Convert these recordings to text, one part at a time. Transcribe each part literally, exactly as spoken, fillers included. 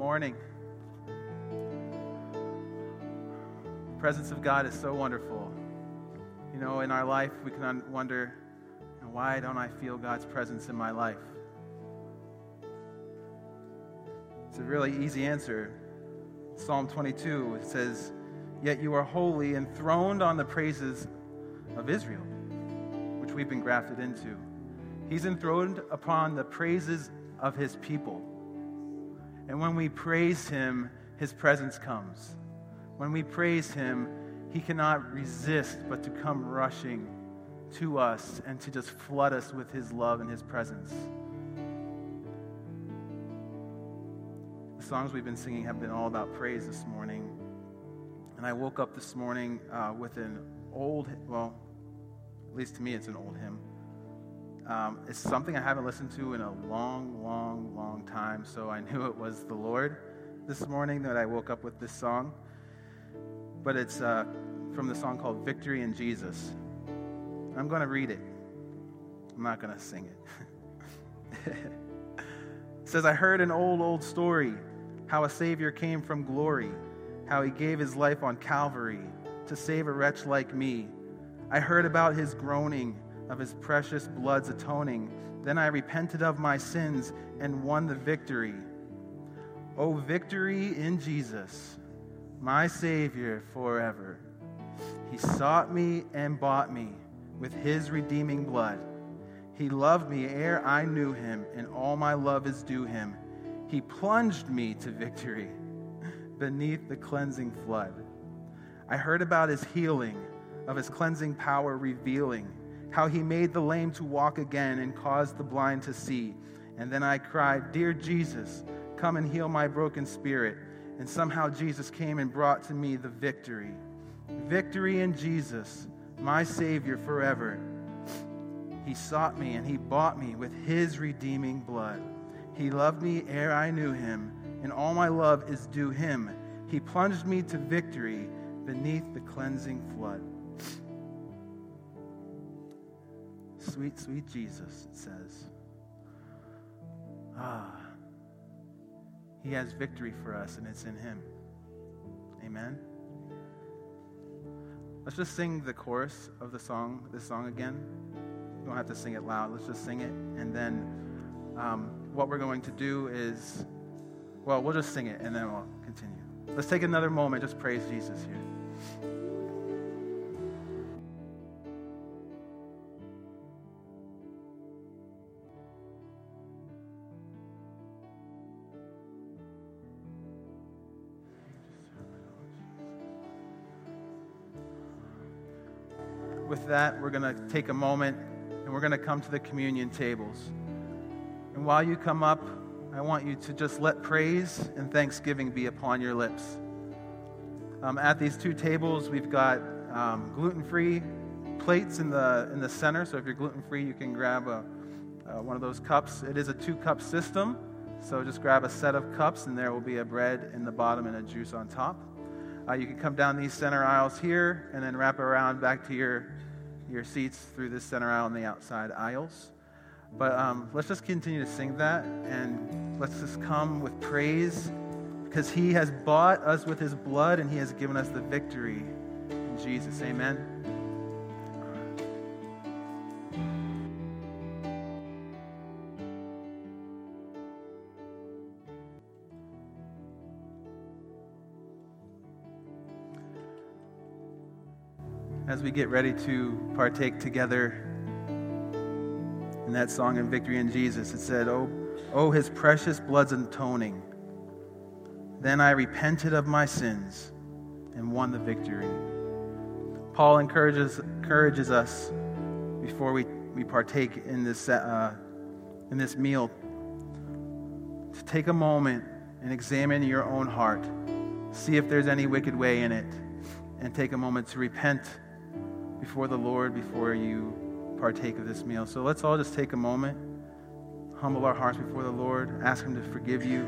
morning. The presence of God is so wonderful. You know, in our life, we can wonder, why don't I feel God's presence in my life? It's a really easy answer. Psalm twenty-two, it says, "Yet you are holy, enthroned on the praises of Israel," which we've been grafted into. He's enthroned upon the praises of his people. And when we praise him, his presence comes. When we praise him, he cannot resist but to come rushing to us and to just flood us with his love and his presence. The songs we've been singing have been all about praise this morning. And I woke up this morning uh, with an old, well, at least to me it's an old hymn. Um, it's something I haven't listened to in a long, long, long time, so I knew it was the Lord this morning that I woke up with this song. But it's uh, from the song called "Victory in Jesus." I'm going to read it. I'm not going to sing it. It says, "I heard an old, old story, how a Savior came from glory, how he gave his life on Calvary to save a wretch like me. I heard about his groaning, of his precious blood's atoning. Then I repented of my sins and won the victory. Oh, victory in Jesus, my Savior forever. He sought me and bought me with his redeeming blood. He loved me ere I knew him, and all my love is due him. He plunged me to victory beneath the cleansing flood. I heard about his healing, of his cleansing power revealing, how he made the lame to walk again and caused the blind to see. And then I cried, 'Dear Jesus, come and heal my broken spirit.' And somehow Jesus came and brought to me the victory. Victory in Jesus, my Savior forever. He sought me and he bought me with his redeeming blood. He loved me ere I knew him, and all my love is due him. He plunged me to victory beneath the cleansing flood." Sweet, sweet Jesus, it says. Ah, he has victory for us, and it's in him. Amen. Let's just sing the chorus of the song, this song again. You don't have to sing it loud. Let's just sing it. And then um, what we're going to do is, well, we'll just sing it, and then we'll continue. Let's take another moment. Just praise Jesus here. With that, we're going to take a moment and we're going to come to the communion tables. And while you come up, I want you to just let praise and thanksgiving be upon your lips. Um, at these two tables, we've got um, gluten-free plates in the in the center. So if you're gluten-free, you can grab a, uh, one of those cups. It is a two-cup system, so just grab a set of cups, and there will be a bread in the bottom and a juice on top. Uh, you can come down these center aisles here and then wrap around back to your your seats through this center aisle and the outside aisles. But um, let's just continue to sing that, and let's just come with praise, because he has bought us with his blood and he has given us the victory in Jesus. Amen. As we get ready to partake together in that song in Victory in Jesus, it said, oh, oh, his precious blood's atoning. Then I repented of my sins and won the victory." Paul encourages encourages us before we, we partake in this, uh, in this meal to take a moment and examine your own heart, see if there's any wicked way in it, and take a moment to repent before the Lord, before you partake of this meal. So let's all just take a moment, humble our hearts before the Lord, ask him to forgive you,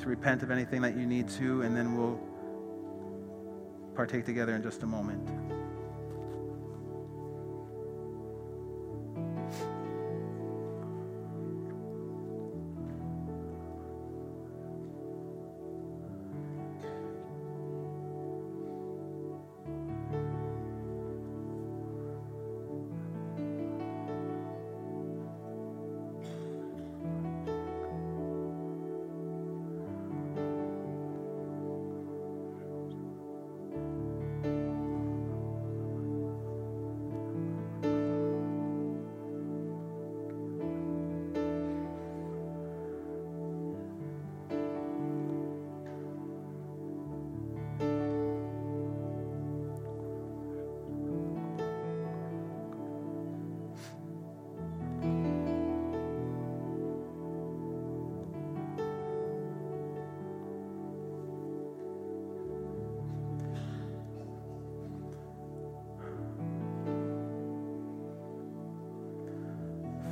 to repent of anything that you need to, and then we'll partake together in just a moment.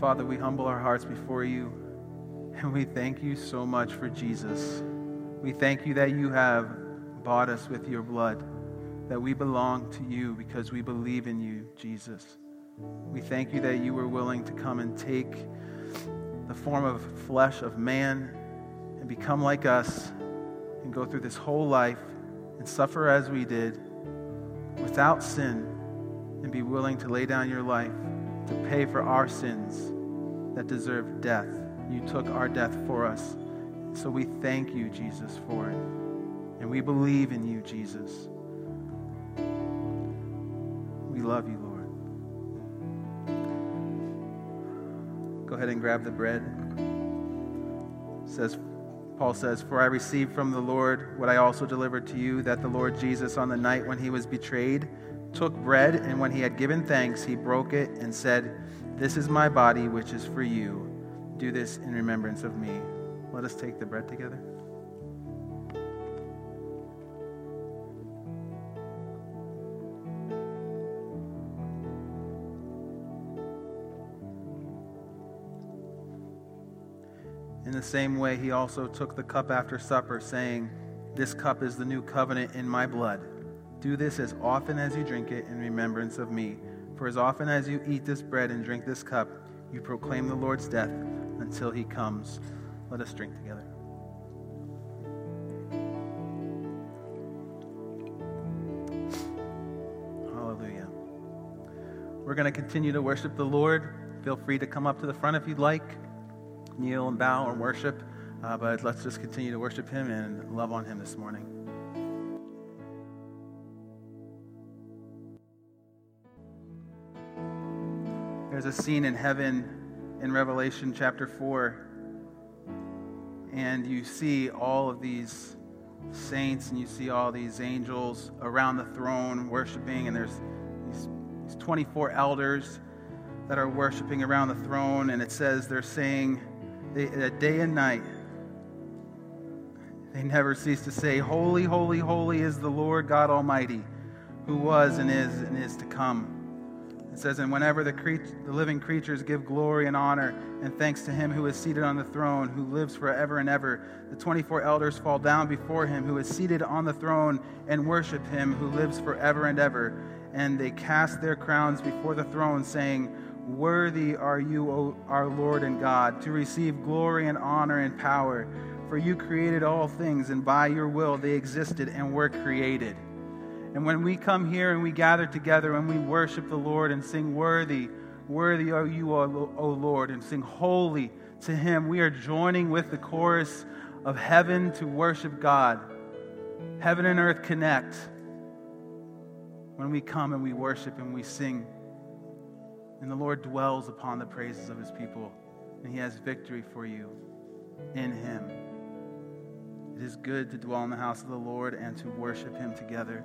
Father, we humble our hearts before you, and we thank you so much for Jesus. We thank you that you have bought us with your blood, that we belong to you because we believe in you, Jesus. We thank you that you were willing to come and take the form of flesh of man and become like us and go through this whole life and suffer as we did without sin and be willing to lay down your life to pay for our sins that deserve death. You took our death for us. So we thank you, Jesus, for it. And we believe in you, Jesus. We love you, Lord. Go ahead and grab the bread. It says, Paul says, "For I received from the Lord what I also delivered to you, that the Lord Jesus, on the night when he was betrayed, took bread, and when he had given thanks, he broke it and said, 'This is my body, which is for you. Do this in remembrance of me.'" Let us take the bread together. In the same way, he also took the cup after supper, saying, "This cup is the new covenant in my blood. Do this as often as you drink it in remembrance of me. For as often as you eat this bread and drink this cup, you proclaim the Lord's death until he comes." Let us drink together. Hallelujah. We're going to continue to worship the Lord. Feel free to come up to the front if you'd like. Kneel and bow or worship. Uh, but let's just continue to worship him and love on him this morning. There's a scene in heaven in Revelation chapter four, and you see all of these saints and you see all these angels around the throne worshiping, and there's these, these twenty-four elders that are worshiping around the throne, and it says they're saying they, that day and night they never cease to say, "Holy, holy, holy is the Lord God Almighty, who was and is and is to come." It says, "And whenever the, cre- the living creatures give glory and honor and thanks to him who is seated on the throne, who lives forever and ever, the twenty-four elders fall down before him who is seated on the throne and worship him who lives forever and ever. And they cast their crowns before the throne, saying, 'Worthy are you, O our Lord and God, to receive glory and honor and power. For you created all things, and by your will they existed and were created.'" And when we come here and we gather together and we worship the Lord and sing, "Worthy, worthy are you, O Lord," and sing "Holy" to him, we are joining with the chorus of heaven to worship God. Heaven and earth connect when we come and we worship and we sing. And the Lord dwells upon the praises of his people, and he has victory for you in him. It is good to dwell in the house of the Lord and to worship him together.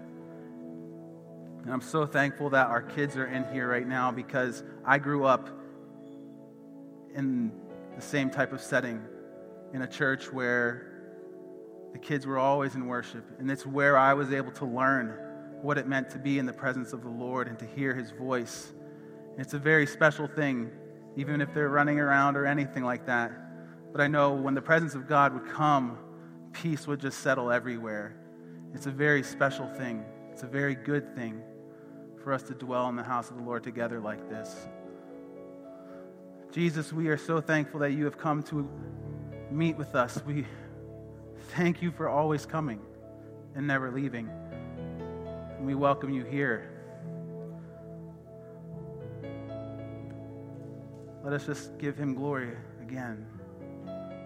And I'm so thankful that our kids are in here right now, because I grew up in the same type of setting, in a church where the kids were always in worship. And it's where I was able to learn what it meant to be in the presence of the Lord and to hear his voice. And it's a very special thing, even if they're running around or anything like that. But I know when the presence of God would come, peace would just settle everywhere. It's a very special thing. It's a very good thing for us to dwell in the house of the Lord together like this. Jesus, we are so thankful that you have come to meet with us. We thank you for always coming and never leaving. And we welcome you here. Let us just give him glory again.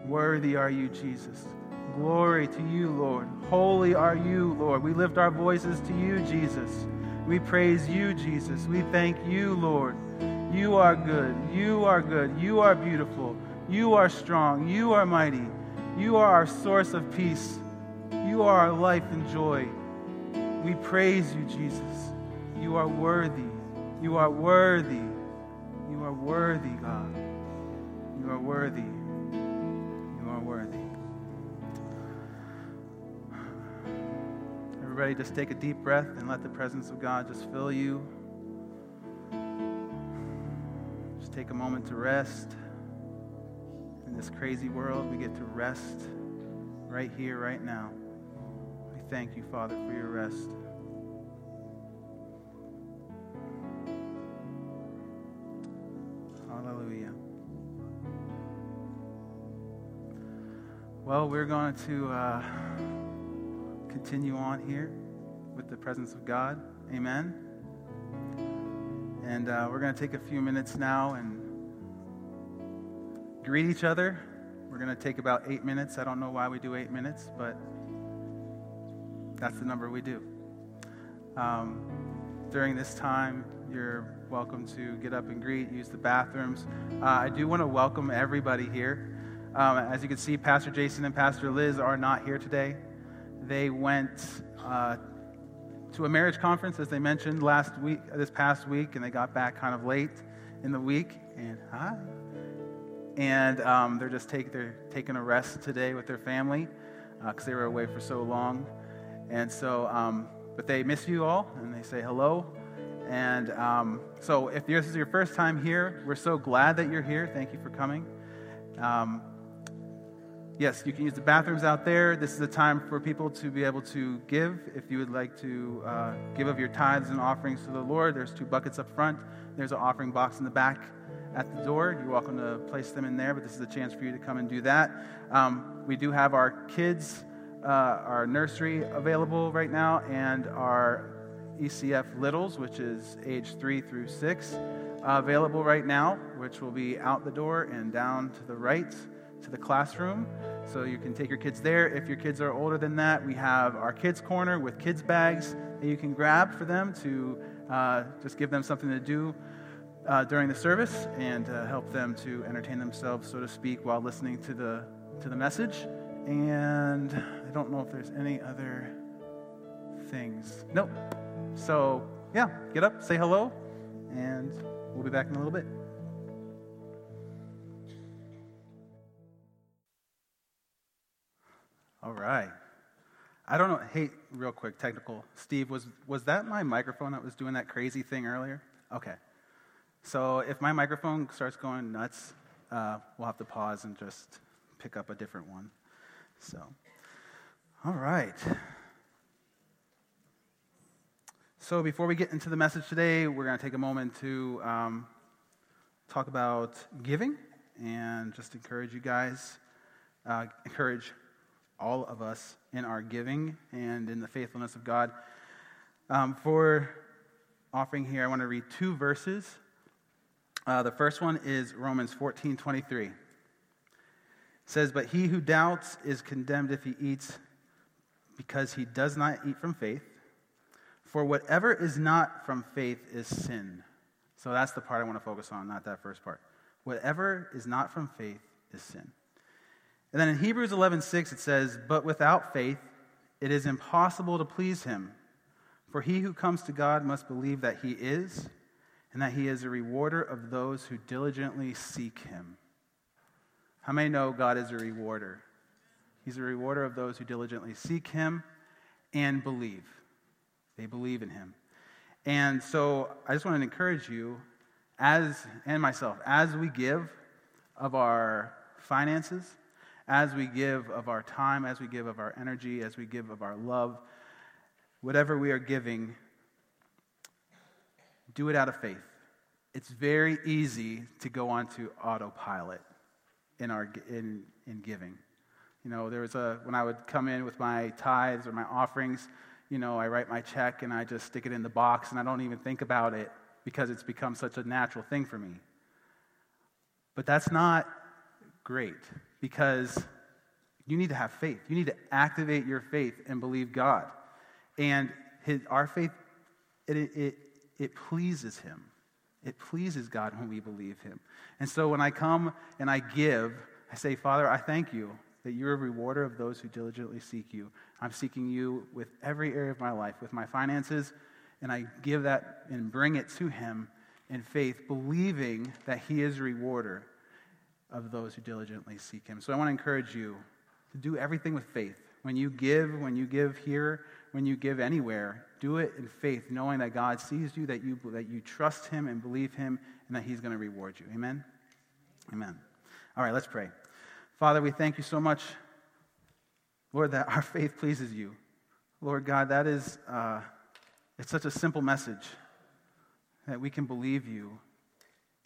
Worthy are you, Jesus. Glory to you, Lord. Holy are you, Lord. We lift our voices to you, Jesus. We praise you, Jesus. We thank you, Lord. You are good. You are good. You are beautiful. You are strong. You are mighty. You are our source of peace. You are our life and joy. We praise you, Jesus. You are worthy. You are worthy. You are worthy, God. You are worthy. You are worthy. Ready, just take a deep breath and let the presence of God just fill you. Just take a moment to rest. In this crazy world, we get to rest right here, right now. We thank you, Father, for your rest. Hallelujah. Well, we're going to uh, continue on here with the presence of God. Amen. And uh, we're going to take a few minutes now and greet each other. We're going to take about eight minutes. I don't know why we do eight minutes, but that's the number we do. Um, during this time, you're welcome to get up and greet, use the bathrooms. Uh, I do want to welcome everybody here. Um, as you can see, Pastor Jason and Pastor Liz are not here today. They went uh, to a marriage conference, as they mentioned last week, this past week, and they got back kind of late in the week. And hi, and um, they're just take they're taking a rest today with their family because uh, they were away for so long. And so, um, but they miss you all, and they say hello. And um, so, if this is your first time here, we're so glad that you're here. Thank you for coming. Um, Yes, you can use the bathrooms out there. This is a time for people to be able to give. If you would like to uh, give of your tithes and offerings to the Lord, there's two buckets up front. There's an offering box in the back at the door. You're welcome to place them in there, but this is a chance for you to come and do that. Um, we do have our kids, uh, our nursery available right now, and our E C F Littles, which is age three through six, uh, available right now, which will be out the door and down to the right, to the classroom, so you can take your kids there. If your kids are older than that, we have our kids' corner with kids' bags that you can grab for them to uh, just give them something to do uh, during the service and uh, help them to entertain themselves, so to speak, while listening to the to the message. And I don't know if there's any other things. Nope. So, yeah, get up, say hello, and we'll be back in a little bit. All right. I don't know. Hey, real quick, technical. Steve, was was that my microphone that was doing that crazy thing earlier? Okay. So if my microphone starts going nuts, uh, we'll have to pause and just pick up a different one. So, all right. So before we get into the message today, we're going to take a moment to um, talk about giving and just encourage you guys, uh, encourage all of us in our giving and in the faithfulness of God. Um, for offering here, I want to read two verses. Uh, the first one is Romans fourteen twenty-three. It says, "But he who doubts is condemned if he eats, because he does not eat from faith. For whatever is not from faith is sin." So that's the part I want to focus on, not that first part. Whatever is not from faith is sin. And then in Hebrews eleven six it says, "But without faith it is impossible to please him. For he who comes to God must believe that he is, and that he is a rewarder of those who diligently seek him." How many know God is a rewarder? He's a rewarder of those who diligently seek him and believe. They believe in him. And so I just want to encourage you, as and myself, as we give of our finances, as we give of our time, as we give of our energy, as we give of our love, whatever we are giving, do it out of faith. It's very easy to go on to autopilot in our in in giving. You know, there was a when I would come in with my tithes or my offerings, you know, I write my check and I just stick it in the box and I don't even think about it because it's become such a natural thing for me. But that's not great. Because you need to have faith. You need to activate your faith and believe God. And his, our faith, it, it it pleases him. It pleases God when we believe him. And so when I come and I give, I say, "Father, I thank you that you're a rewarder of those who diligently seek you. I'm seeking you with every area of my life, with my finances." And I give that and bring it to him in faith, believing that he is a rewarder of those who diligently seek him. So I want to encourage you to do everything with faith. When you give, when you give here, when you give anywhere, do it in faith, knowing that God sees you, that you that you trust him and believe him and that he's going to reward you. Amen? Amen. All right, let's pray. Father, we thank you so much, Lord, that our faith pleases you. Lord God, that is, uh, it's such a simple message that we can believe you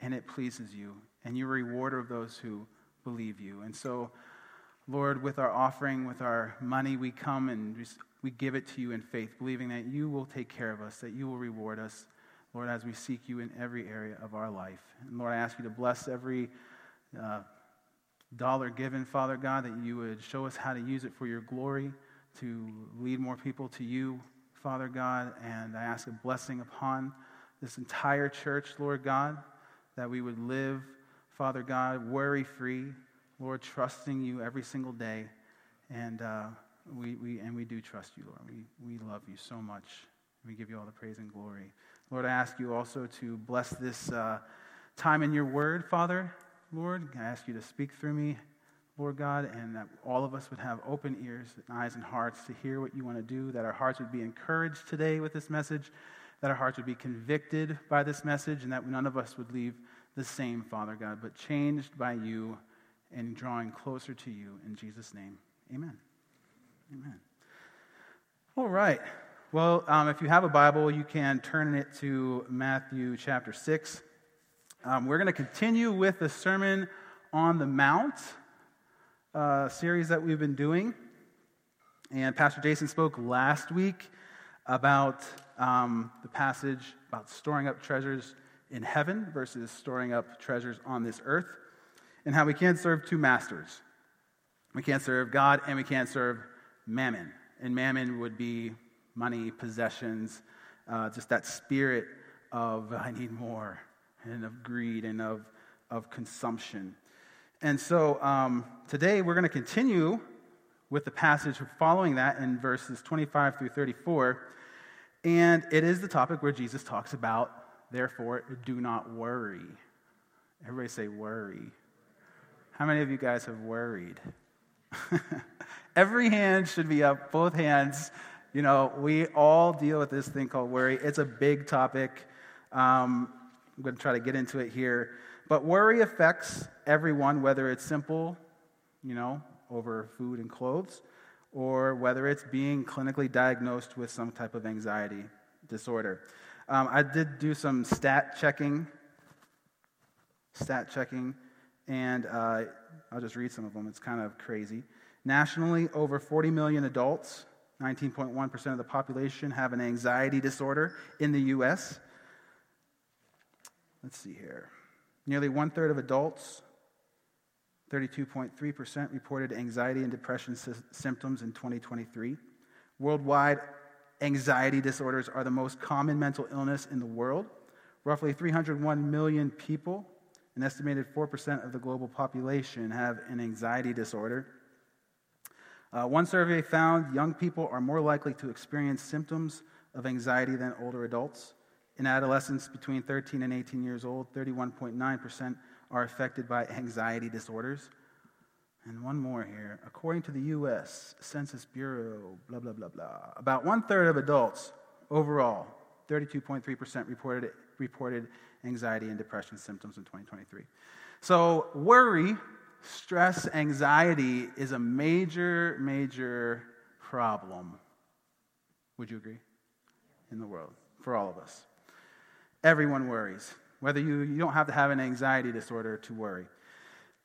and it pleases you, and you're a rewarder of those who believe you. And so, Lord, with our offering, with our money, we come and we give it to you in faith, believing that you will take care of us, that you will reward us, Lord, as we seek you in every area of our life. And Lord, I ask you to bless every uh, dollar given, Father God, that you would show us how to use it for your glory, to lead more people to you, Father God. And I ask a blessing upon this entire church, Lord God, that we would live, Father God, worry-free, Lord, trusting you every single day. And uh, we, we and we do trust you, Lord. We, we love you so much. We give you all the praise and glory. Lord, I ask you also to bless this uh, time in your word, Father, Lord. I ask you to speak through me, Lord God, and that all of us would have open ears and eyes and hearts to hear what you want to do, that our hearts would be encouraged today with this message, that our hearts would be convicted by this message, and that none of us would leave the same, Father God, but changed by you and drawing closer to you. In Jesus' name, amen. Amen. All right. Well, um, if you have a Bible, you can turn it to Matthew chapter six. Um, we're going to continue with the Sermon on the Mount uh, series that we've been doing. And Pastor Jason spoke last week about um, the passage about storing up treasures in heaven versus storing up treasures on this earth, and how we can't serve two masters. We can't serve God and we can't serve mammon. And mammon would be money, possessions, uh, just that spirit of I need more, and of greed, and of, of consumption. And so um, today we're going to continue with the passage following that in verses twenty-five through thirty-four. And it is the topic where Jesus talks about, therefore, do not worry. Everybody say worry. How many of you guys have worried? Every hand should be up, both hands. You know, we all deal with this thing called worry. It's a big topic. Um, I'm going to try to get into it here. But worry affects everyone, whether it's simple, you know, over food and clothes, or whether it's being clinically diagnosed with some type of anxiety disorder. Um, I did do some stat checking. Stat checking. And uh, I'll just read some of them. It's kind of crazy. Nationally, over forty million adults, nineteen point one percent of the population, have an anxiety disorder in the U S. Let's see here. Nearly one-third of adults, thirty-two point three percent, reported anxiety and depression sy- symptoms in twenty twenty-three. Worldwide, anxiety disorders are the most common mental illness in the world. Roughly three hundred one million people, an estimated four percent of the global population, have an anxiety disorder. Uh, one survey found young people are more likely to experience symptoms of anxiety than older adults. In adolescents between thirteen and eighteen years old, thirty-one point nine percent are affected by anxiety disorders. And one more here. According to the U S Census Bureau, blah, blah, blah, blah, about one-third of adults overall, thirty-two point three percent reported reported anxiety and depression symptoms in twenty twenty-three. So worry, stress, anxiety is a major, major problem. Would you agree? In the world, for all of us. Everyone worries. Whether you, you don't have to have an anxiety disorder to worry.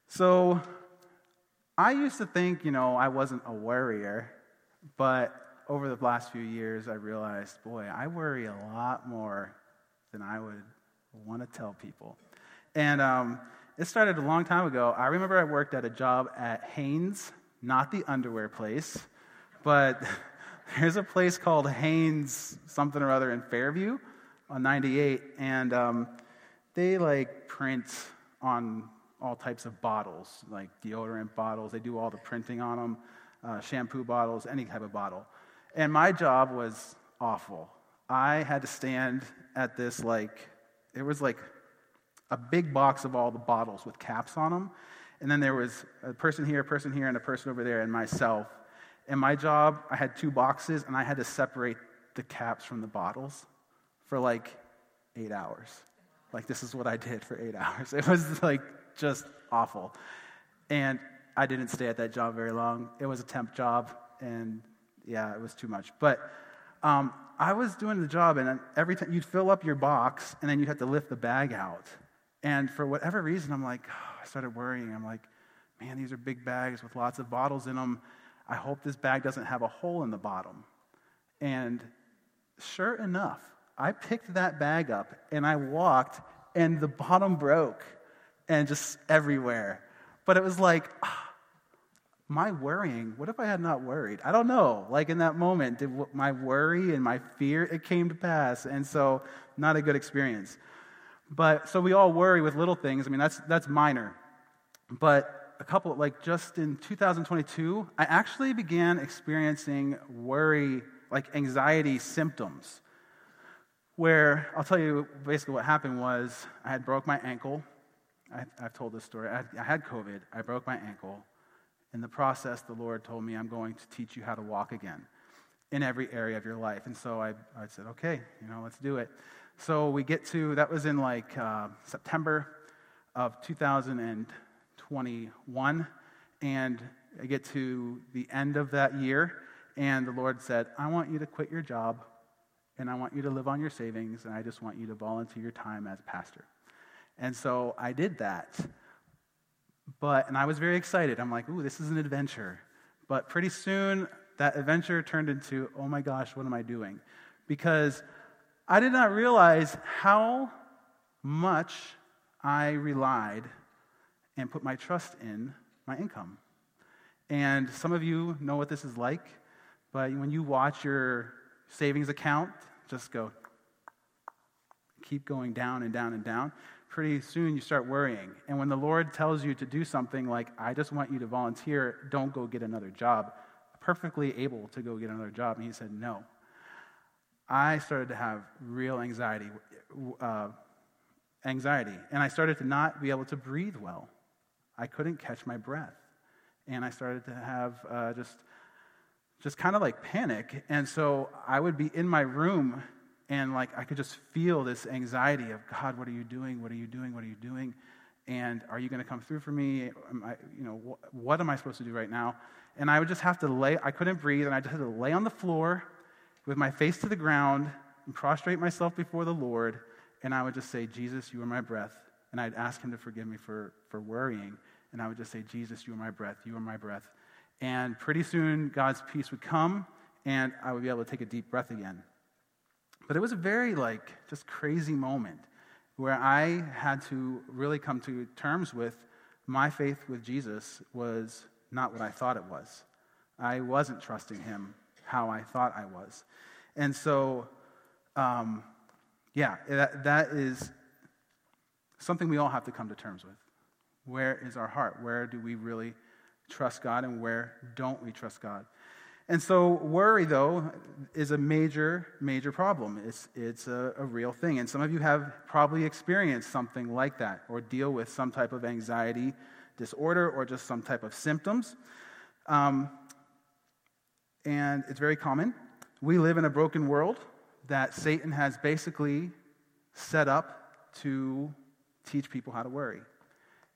So I used to think, you know, I wasn't a worrier, but over the last few years I realized, boy, I worry a lot more than I would want to tell people. And um, it started a long time ago. I remember I worked at a job at Hanes, not the underwear place, but there's a place called Hanes something or other in Fairview on ninety-eight, and um, they like print on all types of bottles, like deodorant bottles. They do all the printing on them, uh, shampoo bottles, any type of bottle. And my job was awful. I had to stand at this like, it was like a big box of all the bottles with caps on them. And then there was a person here, a person here, and a person over there, and myself. And my job, I had two boxes, and I had to separate the caps from the bottles for like eight hours. Like, this is what I did for eight hours. It was, like, just awful. And I didn't stay at that job very long. It was a temp job, and, yeah, it was too much. But um, I was doing the job, and every time you'd fill up your box, and then you'd have to lift the bag out. And for whatever reason, I'm like, oh, I started worrying. I'm like, man, these are big bags with lots of bottles in them. I hope this bag doesn't have a hole in the bottom. And sure enough, I picked that bag up, and I walked, and the bottom broke, and just everywhere. But it was like, ah, my worrying, what if I had not worried? I don't know. Like, in that moment, did my worry and my fear, it came to pass. And so, not a good experience. But, so we all worry with little things. I mean, that's that's minor. But a couple, like, just in two thousand twenty-two, I actually began experiencing worry, like, anxiety symptoms. Where, I'll tell you basically what happened was, I had broke my ankle. I, I've told this story. I, I had COVID. I broke my ankle. In the process, the Lord told me, I'm going to teach you how to walk again in every area of your life. And so I, I said, okay, you know, let's do it. So we get to, that was in like uh, September of two thousand twenty-one. And I get to the end of that year. And the Lord said, I want you to quit your job. And I want you to live on your savings, and I just want you to volunteer your time as pastor. And so I did that. But, and I was very excited. I'm like, ooh, this is an adventure. But pretty soon, that adventure turned into, oh my gosh, what am I doing? Because I did not realize how much I relied and put my trust in my income. And some of you know what this is like, but when you watch your savings account, just go, keep going down and down and down. Pretty soon you start worrying. And when the Lord tells you to do something like, I just want you to volunteer, don't go get another job, perfectly able to go get another job. And he said, no. I started to have real anxiety, uh, anxiety, and I started to not be able to breathe well. I couldn't catch my breath. And I started to have uh, just... just kind of like panic. And so I would be in my room, and like I could just feel this anxiety of, God, what are you doing? What are you doing? What are you doing? And are you going to come through for me? Am I, you know, wh- what am I supposed to do right now? And I would just have to lay, I couldn't breathe, and I just had to lay on the floor with my face to the ground and prostrate myself before the Lord, and I would just say, Jesus, you are my breath. And I'd ask him to forgive me for, for worrying, and I would just say, Jesus, you are my breath. You are my breath. And pretty soon, God's peace would come, and I would be able to take a deep breath again. But it was a very, like, just crazy moment where I had to really come to terms with my faith with Jesus was not what I thought it was. I wasn't trusting him how I thought I was. And so, um, yeah, that, that is something we all have to come to terms with. Where is our heart? Where do we really trust God, and where don't we trust God? And so worry, though, is a major, major problem. It's it's a, a real thing. And some of you have probably experienced something like that or deal with some type of anxiety disorder or just some type of symptoms. Um, and it's very common. We live in a broken world that Satan has basically set up to teach people how to worry.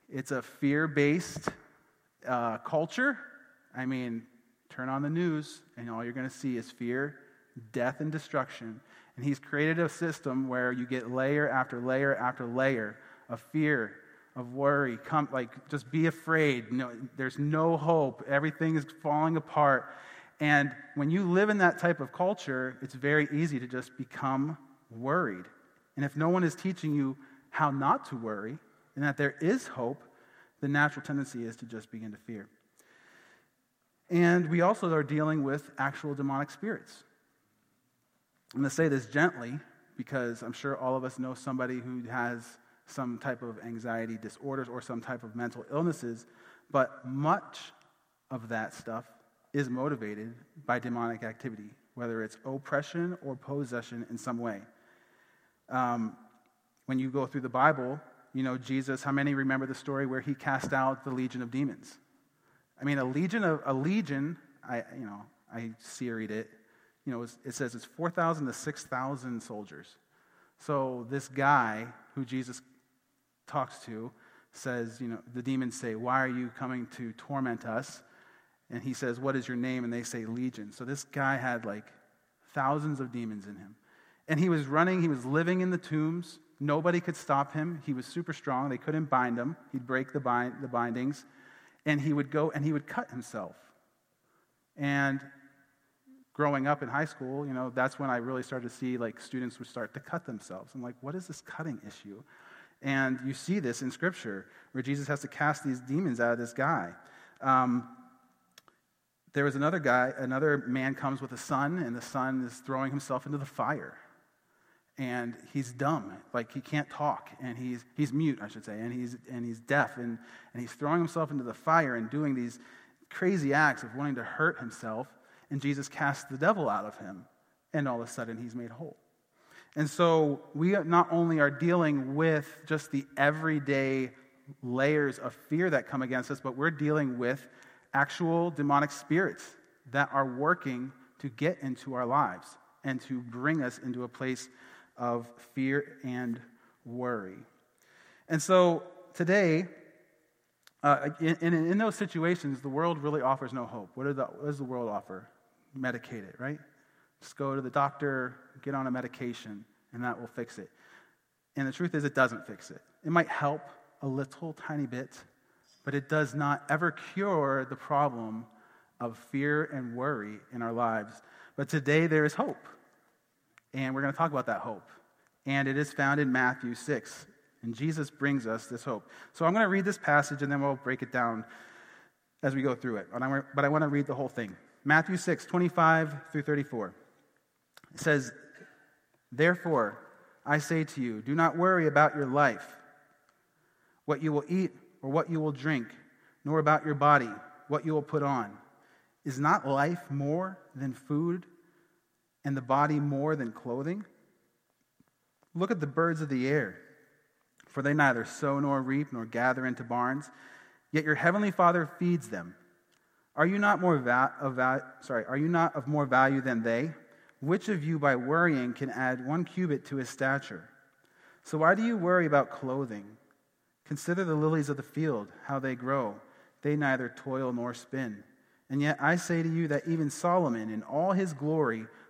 It's a fear-based Uh, culture. I mean, turn on the news, and all you're going to see is fear, death, and destruction. And he's created a system where you get layer after layer after layer of fear, of worry. Come, like, just be afraid. No, there's no hope. Everything is falling apart. And when you live in that type of culture, it's very easy to just become worried. And if no one is teaching you how not to worry and that there is hope, the natural tendency is to just begin to fear. And we also are dealing with actual demonic spirits. I'm going to say this gently because I'm sure all of us know somebody who has some type of anxiety disorders or some type of mental illnesses, but much of that stuff is motivated by demonic activity, whether it's oppression or possession in some way. Um, when you go through the Bible, you know, Jesus, how many remember the story where he cast out the legion of demons? I mean, a legion of, a legion, I, you know, I seried it. You know, it says it's four thousand to six thousand soldiers. So this guy who Jesus talks to says, you know, the demons say, why are you coming to torment us? And he says, what is your name? And they say, Legion. So this guy had like thousands of demons in him. And he was running, he was living in the tombs. Nobody could stop him. He was super strong. They couldn't bind him. He'd break the bind, the bindings. And he would go and he would cut himself. And growing up in high school, you know, that's when I really started to see like students would start to cut themselves. I'm like, what is this cutting issue? And you see this in Scripture where Jesus has to cast these demons out of this guy. Um, there was another guy, another man comes with a son, and the son is throwing himself into the fire. And he's dumb, like he can't talk, and he's he's mute, I should say, and he's and he's deaf, and, and he's throwing himself into the fire and doing these crazy acts of wanting to hurt himself, and Jesus casts the devil out of him, and all of a sudden he's made whole. And so we not only are dealing with just the everyday layers of fear that come against us, but we're dealing with actual demonic spirits that are working to get into our lives and to bring us into a place of fear and worry. And so today, uh, in, in, in those situations, the world really offers no hope. What, are the, what does the world offer? Medicate it, right? Just go to the doctor, get on a medication, and that will fix it. And the truth is, it doesn't fix it. It might help a little tiny bit, but it does not ever cure the problem of fear and worry in our lives. But today there is hope, and we're going to talk about that hope. And it is found in Matthew six, and Jesus brings us this hope. So I'm going to read this passage, and then we'll break it down as we go through it. But I want to read the whole thing. Matthew six, twenty-five through thirty-four. It says, therefore, I say to you, do not worry about your life, what you will eat or what you will drink, nor about your body, what you will put on. Is not life more than food, and the body more than clothing? Look at the birds of the air, for they neither sow nor reap nor gather into barns, yet your heavenly Father feeds them. Are you not more va- of va- sorry, are you not of more value than they? Which of you, by worrying, can add one cubit to his stature? So why do you worry about clothing? Consider the lilies of the field, how they grow. They neither toil nor spin. And yet I say to you that even Solomon, in all his glory,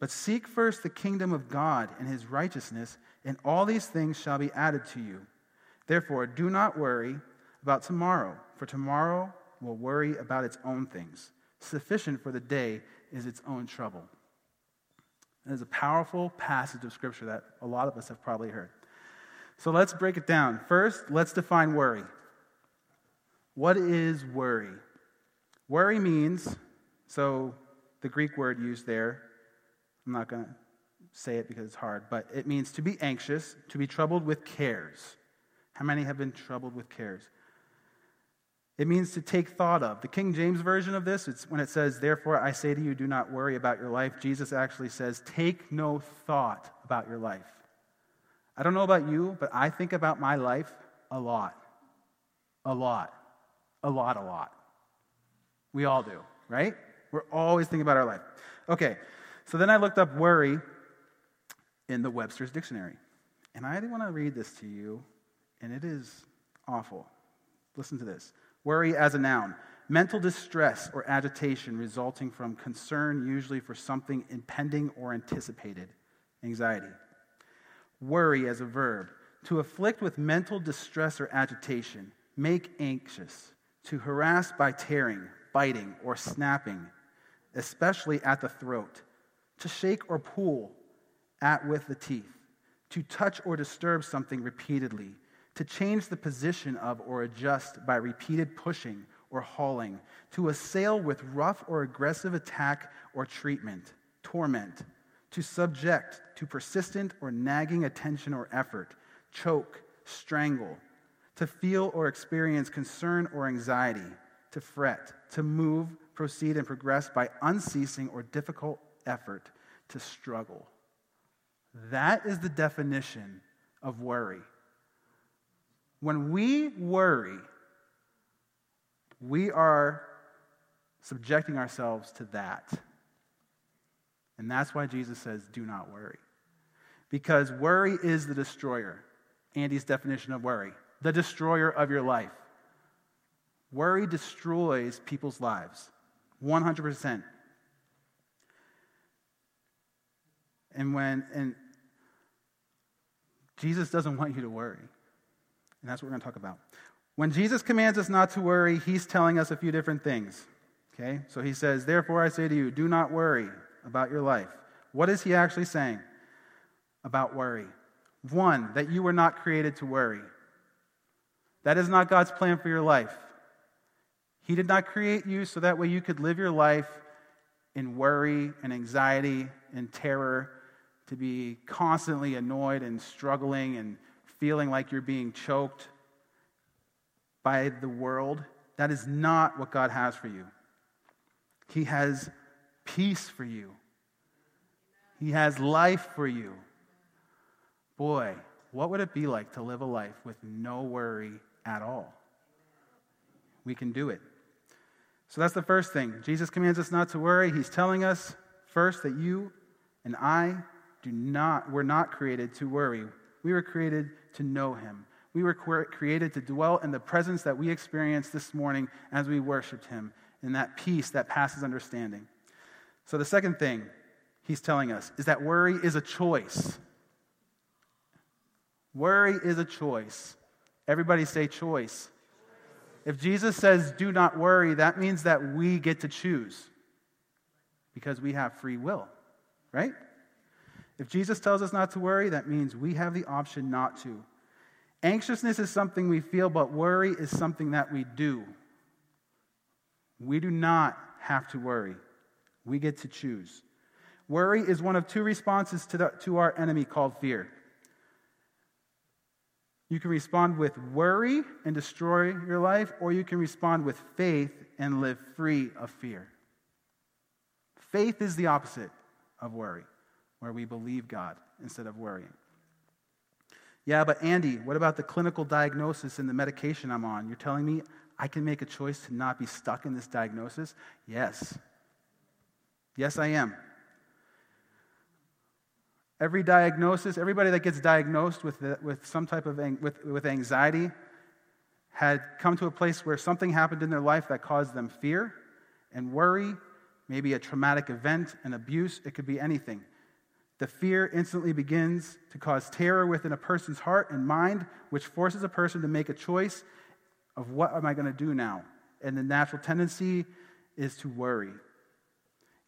But seek first the kingdom of God and his righteousness, and all these things shall be added to you. Therefore, do not worry about tomorrow, for tomorrow will worry about its own things. Sufficient for the day is its own trouble. That is a powerful passage of Scripture that a lot of us have probably heard. So let's break it down. First, let's define worry. What is worry? Worry means, so the Greek word used there, I'm not going to say it because it's hard, but it means to be anxious, to be troubled with cares. How many have been troubled with cares? It means to take thought of. The King James Version of this, it's when it says, therefore I say to you, do not worry about your life. Jesus actually says, take no thought about your life. I don't know about you, but I think about my life a lot. A lot. A lot, a lot. We all do, right? We're always thinking about our life. Okay, so then I looked up worry in the Webster's Dictionary. And I want to read this to you, and it is awful. Listen to this. Worry as a noun, mental distress or agitation resulting from concern usually for something impending or anticipated, anxiety. Worry as a verb, to afflict with mental distress or agitation, make anxious, to harass by tearing, biting, or snapping, especially at the throat, to shake or pull at with the teeth, to touch or disturb something repeatedly, to change the position of or adjust by repeated pushing or hauling, to assail with rough or aggressive attack or treatment, torment, to subject to persistent or nagging attention or effort, choke, strangle, to feel or experience concern or anxiety, to fret, to move, proceed, and progress by unceasing or difficult effort, to struggle. That is the definition of worry. When we worry, we are subjecting ourselves to that. And that's why Jesus says, do not worry. Because worry is the destroyer. Andy's definition of worry. The destroyer of your life. Worry destroys people's lives. one hundred percent. And when and Jesus doesn't want you to worry. And that's what we're going to talk about. When Jesus commands us not to worry, he's telling us a few different things. Okay? So he says, therefore I say to you, do not worry about your life. What is he actually saying about worry? One, that you were not created to worry. That is not God's plan for your life. He did not create you so that way you could live your life in worry and anxiety and terror, to be constantly annoyed and struggling and feeling like you're being choked by the world. That is not what God has for you. He has peace for you. He has life for you. Boy, what would it be like to live a life with no worry at all? We can do it. So that's the first thing. Jesus commands us not to worry. He's telling us, first, that you and I do not, were not created to worry. We were created to know him. We were created to dwell in the presence that we experienced this morning as we worshiped him, in that peace that passes understanding. So the second thing he's telling us is that worry is a choice. Worry is a choice. Everybody say choice. If Jesus says, do not worry, that means that we get to choose because we have free will, right? If Jesus tells us not to worry, that means we have the option not to. Anxiousness is something we feel, but worry is something that we do. We do not have to worry. We get to choose. Worry is one of two responses to, the, to our enemy called fear. You can respond with worry and destroy your life, or you can respond with faith and live free of fear. Faith is the opposite of worry, where we believe God instead of worrying. Yeah, but Andy, what about the clinical diagnosis and the medication I'm on? You're telling me I can make a choice to not be stuck in this diagnosis? Yes. Yes, I am. Every diagnosis, everybody that gets diagnosed with the, with some type of with with anxiety had come to a place where something happened in their life that caused them fear and worry, maybe a traumatic event, an abuse, it could be anything. The fear instantly begins to cause terror within a person's heart and mind, which forces a person to make a choice of what am I going to do now? And the natural tendency is to worry.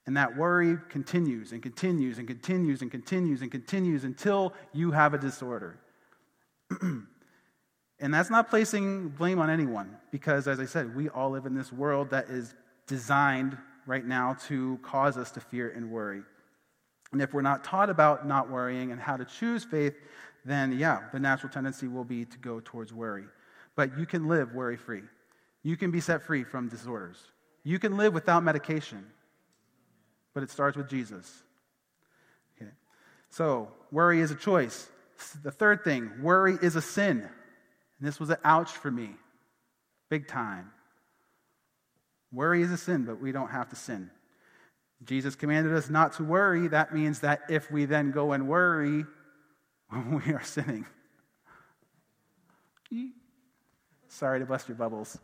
And that worry continues and continues and continues and continues and continues until you have a disorder. And that's not placing blame on anyone, because as I said, we all live in this world that is designed right now to cause us to fear and worry. And if we're not taught about not worrying and how to choose faith, then yeah, the natural tendency will be to go towards worry. But you can live worry-free. You can be set free from disorders. You can live without medication. But it starts with Jesus. Okay. So, worry is a choice. The third thing, worry is a sin. And this was an ouch for me. Big time. Worry is a sin, but we don't have to sin. Jesus commanded us not to worry. That means that if we then go and worry, we are sinning. Sorry to bust your bubbles.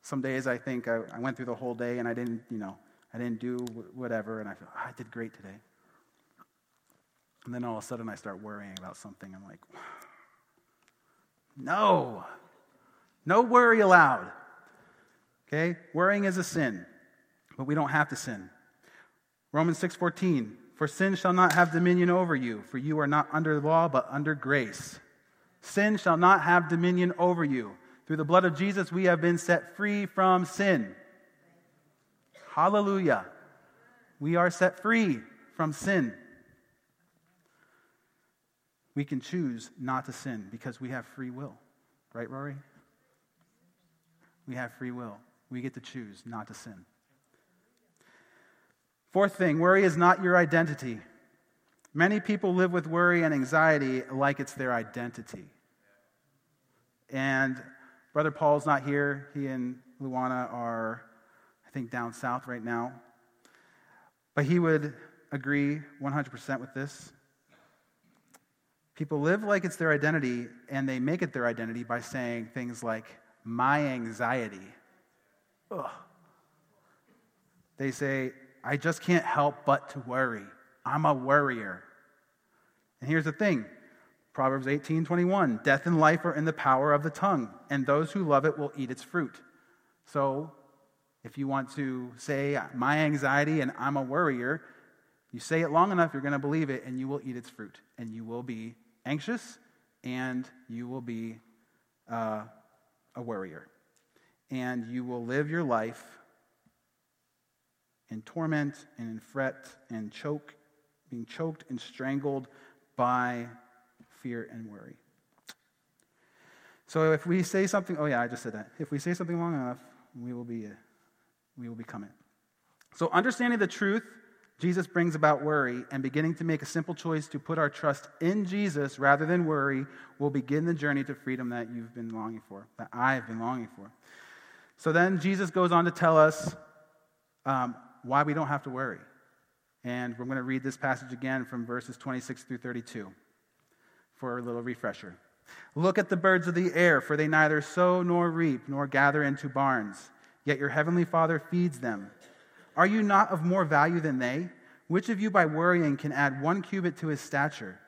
Some days I think I, I went through the whole day and I didn't, you know, I didn't do whatever, and I feel, oh, I did great today. And then all of a sudden I start worrying about something. I'm like, no, no worry allowed. Okay, worrying is a sin, but we don't have to sin. Romans six fourteen, for sin shall not have dominion over you, for you are not under law but under grace. Sin shall not have dominion over you. Through the blood of Jesus we have been set free from sin. Hallelujah. We are set free from sin. We can choose not to sin because we have free will. Right, Rory? We have free will. We get to choose not to sin. Fourth thing, worry is not your identity. Many people live with worry and anxiety like it's their identity. And Brother Paul's not here. He and Luana are, I think, down south right now. But he would agree one hundred percent with this. People live like it's their identity, and they make it their identity by saying things like, my anxiety. Ugh. They say, I just can't help but to worry. I'm a worrier. And here's the thing. Proverbs eighteen twenty-one, death and life are in the power of the tongue, and those who love it will eat its fruit. So if you want to say my anxiety and I'm a worrier, you say it long enough, you're going to believe it, and you will eat its fruit, and you will be anxious, and you will be uh, a worrier. And you will live your life in torment and in fret and choke, being choked and strangled by fear and worry. So if we say something, oh yeah, I just said that. If we say something long enough, we will be, we will become it. So understanding the truth Jesus brings about worry and beginning to make a simple choice to put our trust in Jesus rather than worry will begin the journey to freedom that you've been longing for, that I've been longing for. So then Jesus goes on to tell us um, why we don't have to worry. And we're going to read this passage again from verses twenty-six through thirty-two. For a little refresher. Look at the birds of the air, for they neither sow nor reap nor gather into barns, yet your heavenly Father feeds them. Are you not of more value than they? Which of you by worrying can add one cubit to his stature?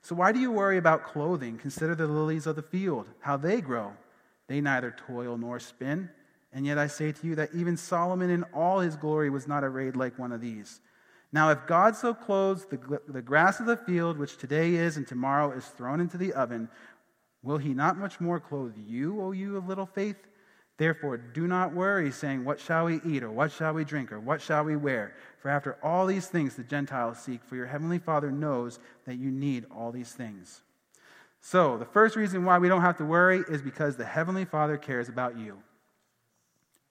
So why do you worry about clothing? Consider the lilies of the field, how they grow. They neither toil nor spin, and yet I say to you that even Solomon in all his glory was not arrayed like one of these. Now if God so clothes the, the grass of the field, which today is and tomorrow is thrown into the oven, will he not much more clothe you, O you of little faith? Therefore do not worry, saying, what shall we eat, or what shall we drink, or what shall we wear? For after all these things the Gentiles seek, for your heavenly Father knows that you need all these things. So the first reason why we don't have to worry is because the heavenly Father cares about you.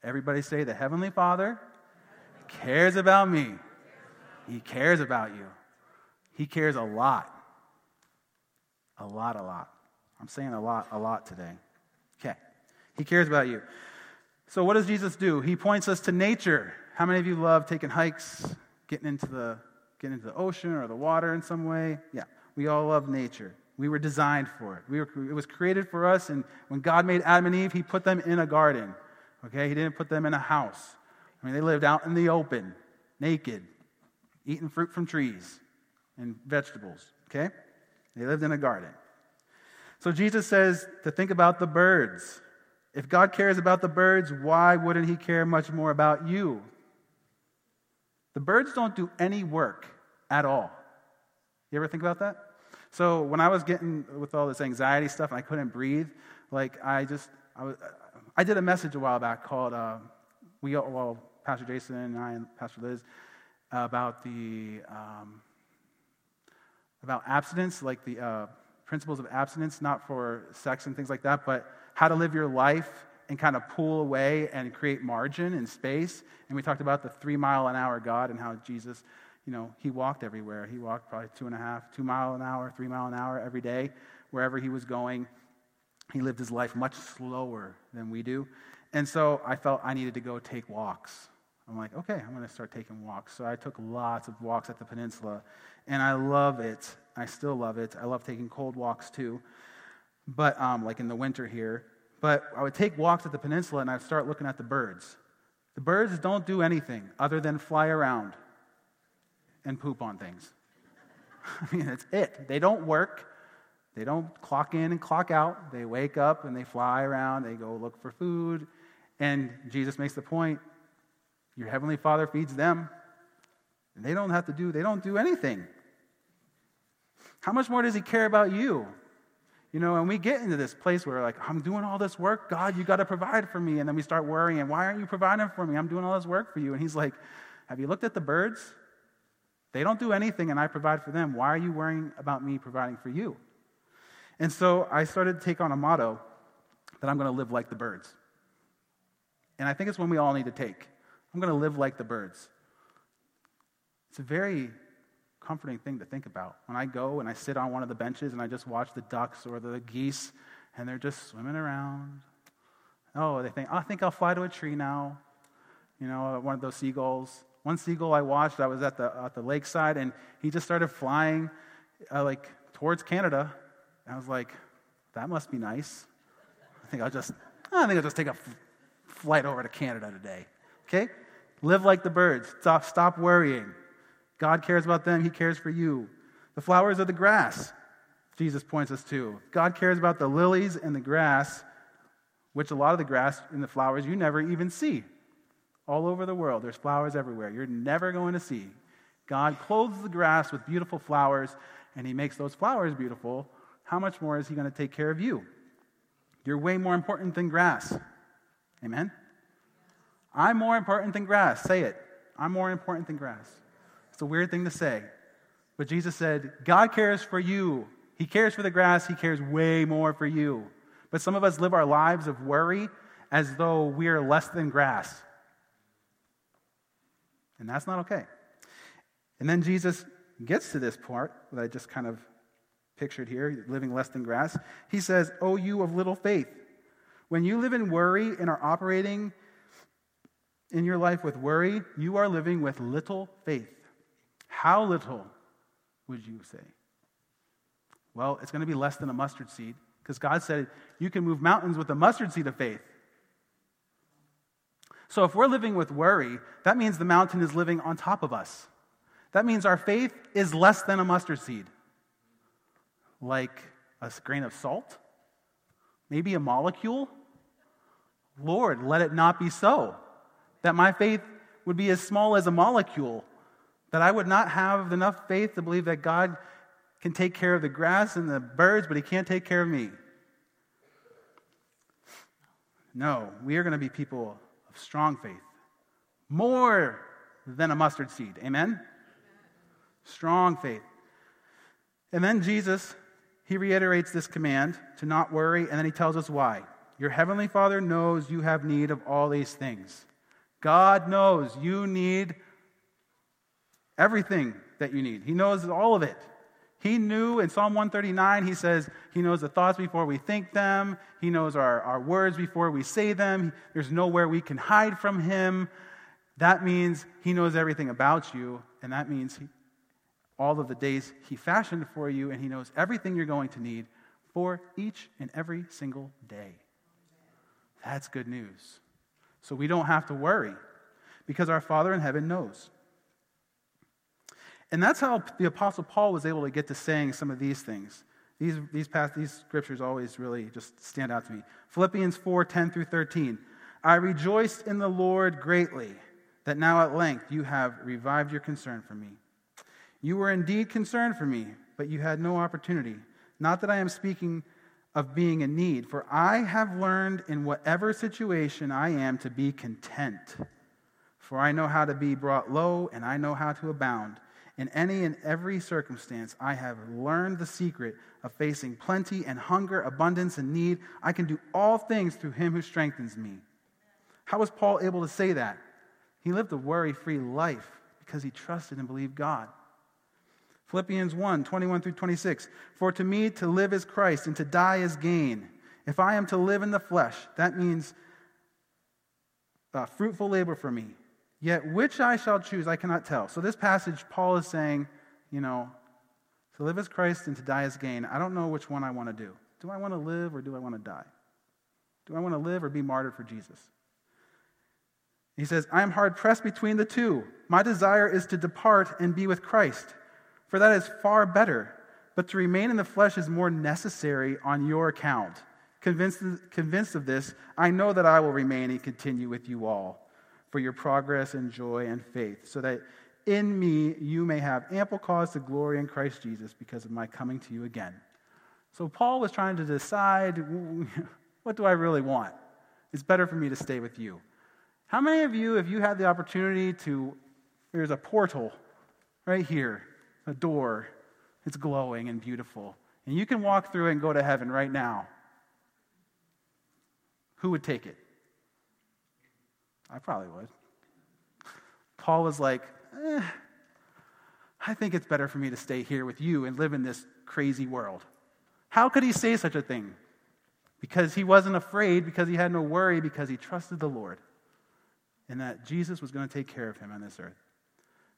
Everybody say, the heavenly Father cares about me. He cares about you. He cares a lot. A lot, a lot. I'm saying a lot, a lot today. Okay. He cares about you. So what does Jesus do? He points us to nature. How many of you love taking hikes, getting into the getting into the ocean or the water in some way? Yeah. We all love nature. We were designed for it. We were, it was created for us, and when God made Adam and Eve, he put them in a garden. Okay? He didn't put them in a house. I mean, they lived out in the open, naked, eating fruit from trees and vegetables, okay? They lived in a garden. So Jesus says to think about the birds. If God cares about the birds, why wouldn't he care much more about you? The birds don't do any work at all. You ever think about that? So when I was getting with all this anxiety stuff and I couldn't breathe, like I just, I, was, I did a message a while back called, uh, we well, Pastor Jason and I and Pastor Liz, about the um, about abstinence, like the uh, principles of abstinence, not for sex and things like that, but how to live your life and kind of pull away and create margin and space. And we talked about the three-mile-an-hour God and how Jesus, you know, he walked everywhere. He walked probably two and a half, two-mile-an-hour, three-mile-an-hour every day, wherever he was going. He lived his life much slower than we do. And so I felt I needed to go take walks. I'm like, okay, I'm going to start taking walks. So I took lots of walks at the peninsula, and I love it. I still love it. I love taking cold walks too, but um, like in the winter here. But I would take walks at the peninsula, and I'd start looking at the birds. The birds don't do anything other than fly around and poop on things. I mean, that's it. They don't work. They don't clock in and clock out. They wake up, and they fly around. They go look for food, and Jesus makes the point, your heavenly Father feeds them. And they don't have to do, they don't do anything. How much more does he care about you? You know, and we get into this place where like, I'm doing all this work, God, you got to provide for me. And then we start worrying, why aren't you providing for me? I'm doing all this work for you. And he's like, have you looked at the birds? They don't do anything and I provide for them. Why are you worrying about me providing for you? And so I started to take on a motto then I'm going to live like the birds. And I think it's one we all need to take. I'm going to live like the birds. It's a very comforting thing to think about. When I go and I sit on one of the benches and I just watch the ducks or the geese, and they're just swimming around. Oh, they think, I think I'll fly to a tree now. You know, one of those seagulls. One seagull I watched, I was at the at the lakeside, and he just started flying uh, like towards Canada. And I was like, that must be nice. I think I'll just, I think I'll just take a f- flight over to Canada today. Okay? Live like the birds. Stop, stop worrying. God cares about them. He cares for you. The flowers of the grass, Jesus points us to. God cares about the lilies and the grass, which a lot of the grass and the flowers you never even see. All over the world, there's flowers everywhere. You're never going to see. God clothes the grass with beautiful flowers, and he makes those flowers beautiful. How much more is he going to take care of you? You're way more important than grass. Amen? I'm more important than grass. Say it. I'm more important than grass. It's a weird thing to say. But Jesus said, God cares for you. He cares for the grass. He cares way more for you. But some of us live our lives of worry as though we are less than grass. And that's not okay. And then Jesus gets to this part that I just kind of pictured here, living less than grass. He says, "O you of little faith." When you live in worry and are operating in your life with worry, you are living with little faith. How little would you say? Well, it's going to be less than a mustard seed, because God said you can move mountains with a mustard seed of faith. So if we're living with worry, that means the mountain is living on top of us. That means our faith is less than a mustard seed. Like a grain of salt? Maybe a molecule? Lord, let it not be so. That my faith would be as small as a molecule. That I would not have enough faith to believe that God can take care of the grass and the birds, but he can't take care of me. No, we are going to be people strong faith, more than a mustard seed. Amen? Strong faith. And then Jesus, he reiterates this command to not worry, and then he tells us why. Your heavenly Father knows you have need of all these things. God knows you need everything that you need. He knows all of it. He knew in Psalm one thirty-nine, he says, he knows the thoughts before we think them. He knows our, our words before we say them. There's nowhere we can hide from him. That means he knows everything about you, and that means he, all of the days he fashioned for you, and he knows everything you're going to need for each and every single day. That's good news. So we don't have to worry, because our Father in heaven knows. And that's how the Apostle Paul was able to get to saying some of these things. These these past, these scriptures always really just stand out to me. Philippians four ten through thirteen. I rejoiced in the Lord greatly that now at length you have revived your concern for me. You were indeed concerned for me, but you had no opportunity. Not that I am speaking of being in need, for I have learned in whatever situation I am to be content. For I know how to be brought low, and I know how to abound. In any and every circumstance, I have learned the secret of facing plenty and hunger, abundance and need. I can do all things through him who strengthens me. How was Paul able to say that? He lived a worry-free life because he trusted and believed God. Philippians one twenty-one through twenty-six. For to me to live is Christ and to die is gain. If I am to live in the flesh, that means uh, fruitful labor for me. Yet which I shall choose, I cannot tell. So this passage, Paul is saying, you know, to live as Christ and to die as gain. I don't know which one I want to do. Do I want to live or do I want to die? Do I want to live or be martyred for Jesus? He says, I am hard pressed between the two. My desire is to depart and be with Christ, for that is far better. But to remain in the flesh is more necessary on your account. Convinced, convinced of this, I know that I will remain and continue with you all, for your progress and joy and faith, so that in me you may have ample cause to glory in Christ Jesus because of my coming to you again. So Paul was trying to decide, what do I really want? It's better for me to stay with you. How many of you, if you had the opportunity to, there's a portal right here, a door, it's glowing and beautiful, and you can walk through it and go to heaven right now. who would take it? I probably would. Paul was like, eh, I think it's better for me to stay here with you and live in this crazy world. How could he say such a thing? Because he wasn't afraid, because he had no worry, because he trusted the Lord and that Jesus was going to take care of him on this earth.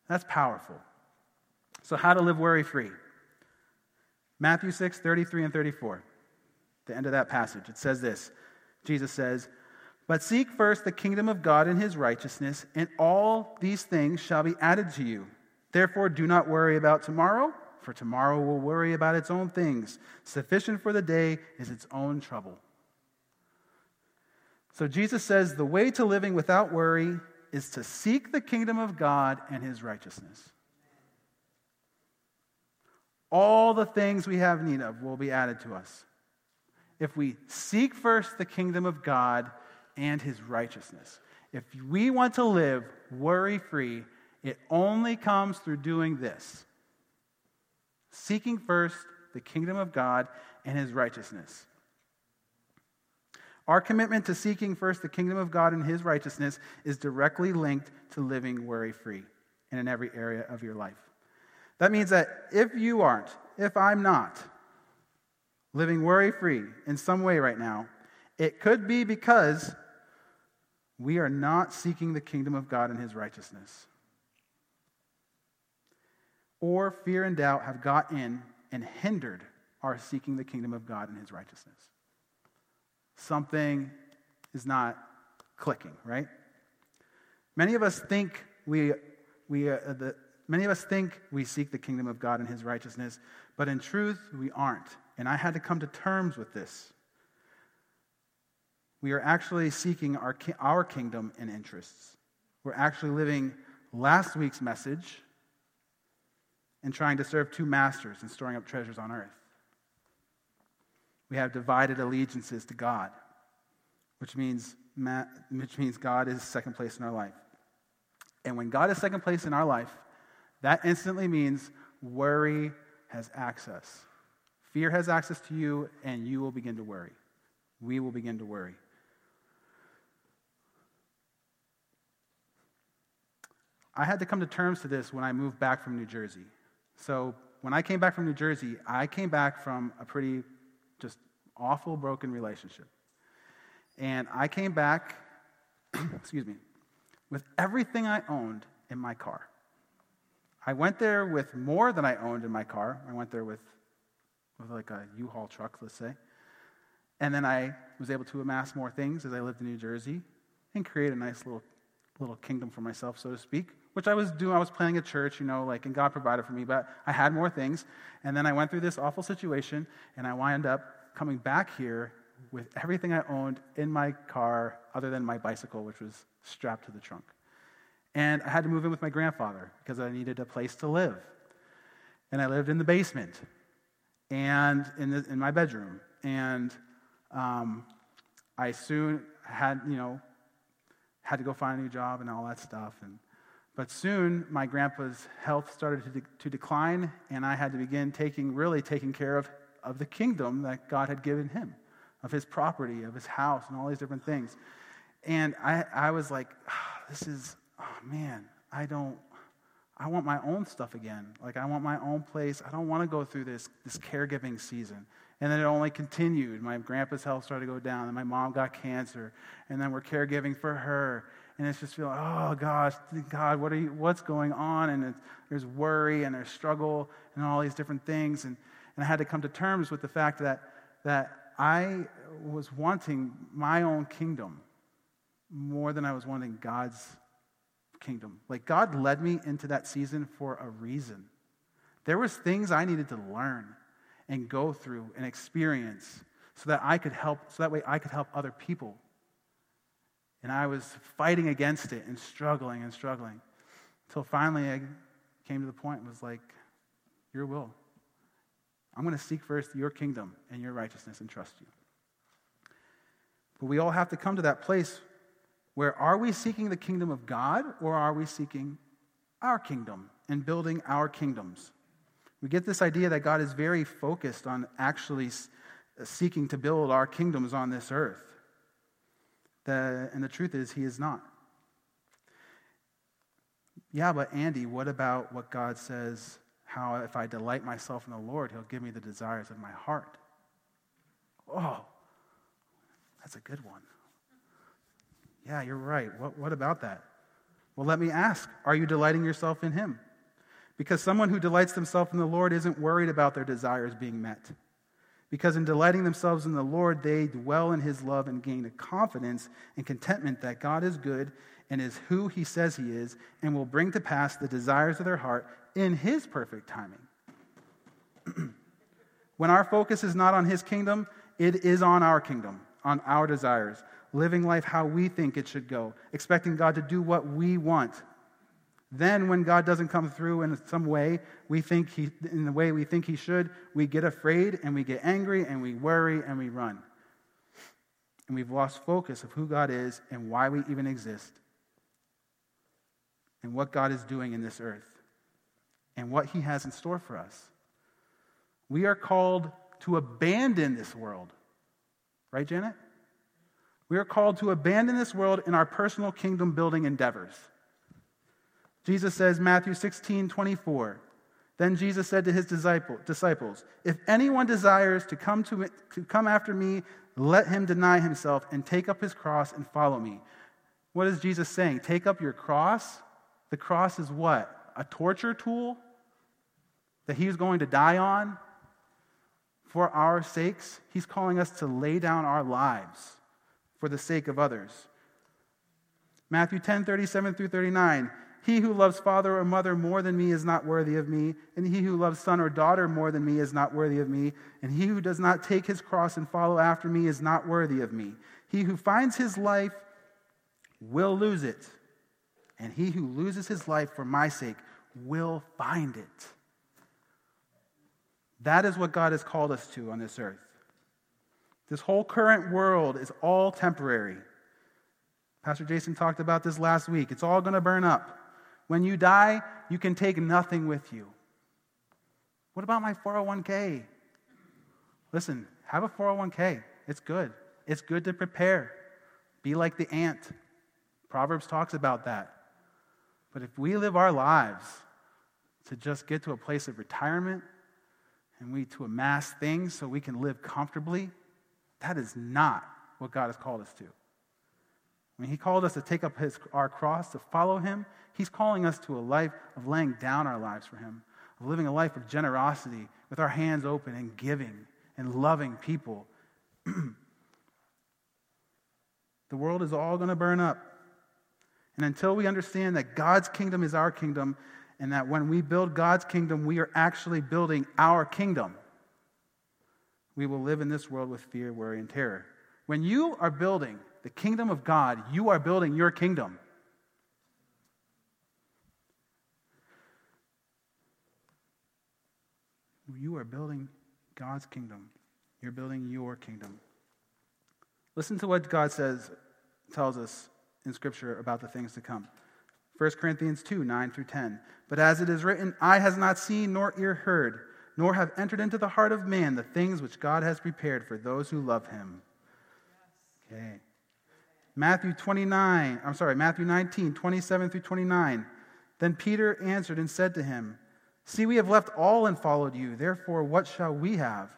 That's powerful. So how to live worry-free. Matthew six, thirty-three and thirty-four, the end of that passage. It says this, Jesus says, "But seek first the kingdom of God and his righteousness, and all these things shall be added to you. Therefore do not worry about tomorrow, for tomorrow will worry about its own things. Sufficient for the day is its own trouble." So Jesus says the way to living without worry is to seek the kingdom of God and his righteousness. All the things we have need of will be added to us if we seek first the kingdom of God and his righteousness. If we want to live worry-free, it only comes through doing this: seeking first the kingdom of God and his righteousness. Our commitment to seeking first the kingdom of God and his righteousness is directly linked to living worry-free and in every area of your life. That means that if you aren't, if I'm not, living worry-free in some way right now, it could be because we are not seeking the kingdom of God and his righteousness. Or fear and doubt have got in and hindered our seeking the kingdom of God and his righteousness. Something is not clicking, right? Many of us think we we uh, the Many of us think we seek the kingdom of God and his righteousness, but in truth, we aren't. And I had to come to terms with this. We are actually seeking our, our kingdom and interests. We're actually living last week's message and trying to serve two masters and storing up treasures on earth. We have divided allegiances to God, which means, which means God is second place in our life. And when God is second place in our life, that instantly means worry has access. Fear has access to you, and you will begin to worry. We will begin to worry. I had to come to terms to this when I moved back from New Jersey. So when I came back from New Jersey, I came back from a pretty just awful, broken relationship. And I came back, excuse me, with everything I owned in my car. I went there with more than I owned in my car. I went there with, with like a U-Haul truck, let's say. And then I was able to amass more things as I lived in New Jersey and create a nice little little kingdom for myself, so to speak, which I was doing. I was planning a church, you know, like, and God provided for me, but I had more things. And then I went through this awful situation, and I wound up coming back here with everything I owned in my car other than my bicycle, which was strapped to the trunk. And I had to move in with my grandfather because I needed a place to live. And I lived in the basement and in the, in my bedroom. And um, I soon had, you know, had to go find a new job and all that stuff. And but soon my grandpa's health started to, de- to decline, and I had to begin taking, really taking care of, of the kingdom that God had given him, of his property, of his house, and all these different things. And I, I was like, oh, this is... oh man, I don't, I want my own stuff again. Like, I want my own place. I don't want to go through this this caregiving season. And then it only continued. My grandpa's health started to go down, and my mom got cancer, and then we're caregiving for her. And it's just feeling, oh gosh, God, what are you, what's going on? And it's, there's worry and there's struggle and all these different things. And, and I had to come to terms with the fact that that I was wanting my own kingdom more than I was wanting God's kingdom. Like, God led me into that season for a reason. There was things I needed to learn and go through and experience so that I could help, so that way I could help other people. And I was fighting against it and struggling and struggling until finally I came to the point and was like, your will. I'm going to seek first your kingdom and your righteousness and trust you. But we all have to come to that place where are we seeking the kingdom of God, or are we seeking our kingdom and building our kingdoms? We get this idea that God is very focused on actually seeking to build our kingdoms on this earth. The, and the truth is, he is not. Yeah, but Andy, what about what God says, how if I delight myself in the Lord, he'll give me the desires of my heart? Oh, that's a good one. Yeah, you're right. What, what about that? Well, let me ask, are you delighting yourself in him? Because someone who delights themselves in the Lord isn't worried about their desires being met. Because in delighting themselves in the Lord, they dwell in his love and gain a confidence and contentment that God is good and is who he says he is and will bring to pass the desires of their heart in his perfect timing. When our focus is not on his kingdom, it is on our kingdom, on our desires, living life how we think it should go, expecting God to do what we want. Then when God doesn't come through in some way, we think he, in the way we think he should, we get afraid and we get angry and we worry and we run. And we've lost focus of who God is and why we even exist and what God is doing in this earth and what he has in store for us. We are called to abandon this world. Right, Janet? We are called to abandon this world in our personal kingdom-building endeavors. Jesus says, Matthew sixteen twenty-four, then Jesus said to his disciple, disciples, if anyone desires to come, to, to come after me, let him deny himself and take up his cross and follow me. What is Jesus saying? Take up your cross? The cross is what? A torture tool that he is going to die on? For our sakes, he's calling us to lay down our lives for the sake of others. Matthew ten thirty-seven through thirty-nine, he who loves father or mother more than me is not worthy of me, and he who loves son or daughter more than me is not worthy of me, and he who does not take his cross and follow after me is not worthy of me. He who finds his life will lose it, and he who loses his life for my sake will find it. That is what God has called us to on this earth. This whole current world is all temporary. Pastor Jason talked about this last week. It's all going to burn up. When you die, you can take nothing with you. What about my four oh one k? Listen, have a four oh one k. It's good. It's good to prepare. Be like the ant. Proverbs talks about that. But if we live our lives to just get to a place of retirement and we to amass things so we can live comfortably, that is not what God has called us to. When he called us to take up his, our cross, to follow him, he's calling us to a life of laying down our lives for him, of living a life of generosity with our hands open and giving and loving people. The world is all going to burn up. And until we understand that God's kingdom is our kingdom and that when we build God's kingdom, we are actually building our kingdom, we will live in this world with fear, worry, and terror. When you are building the kingdom of God, you are building your kingdom. You are building God's kingdom. You're building your kingdom. Listen to what God says, tells us in Scripture about the things to come. First Corinthians two, nine through ten. But as it is written, eye has not seen nor ear heard, nor have entered into the heart of man the things which God has prepared for those who love him. Okay. Matthew twenty-nine, I'm sorry, Matthew nineteen, twenty-seven through twenty-nine. Then Peter answered and said to him, see, we have left all and followed you. Therefore, what shall we have?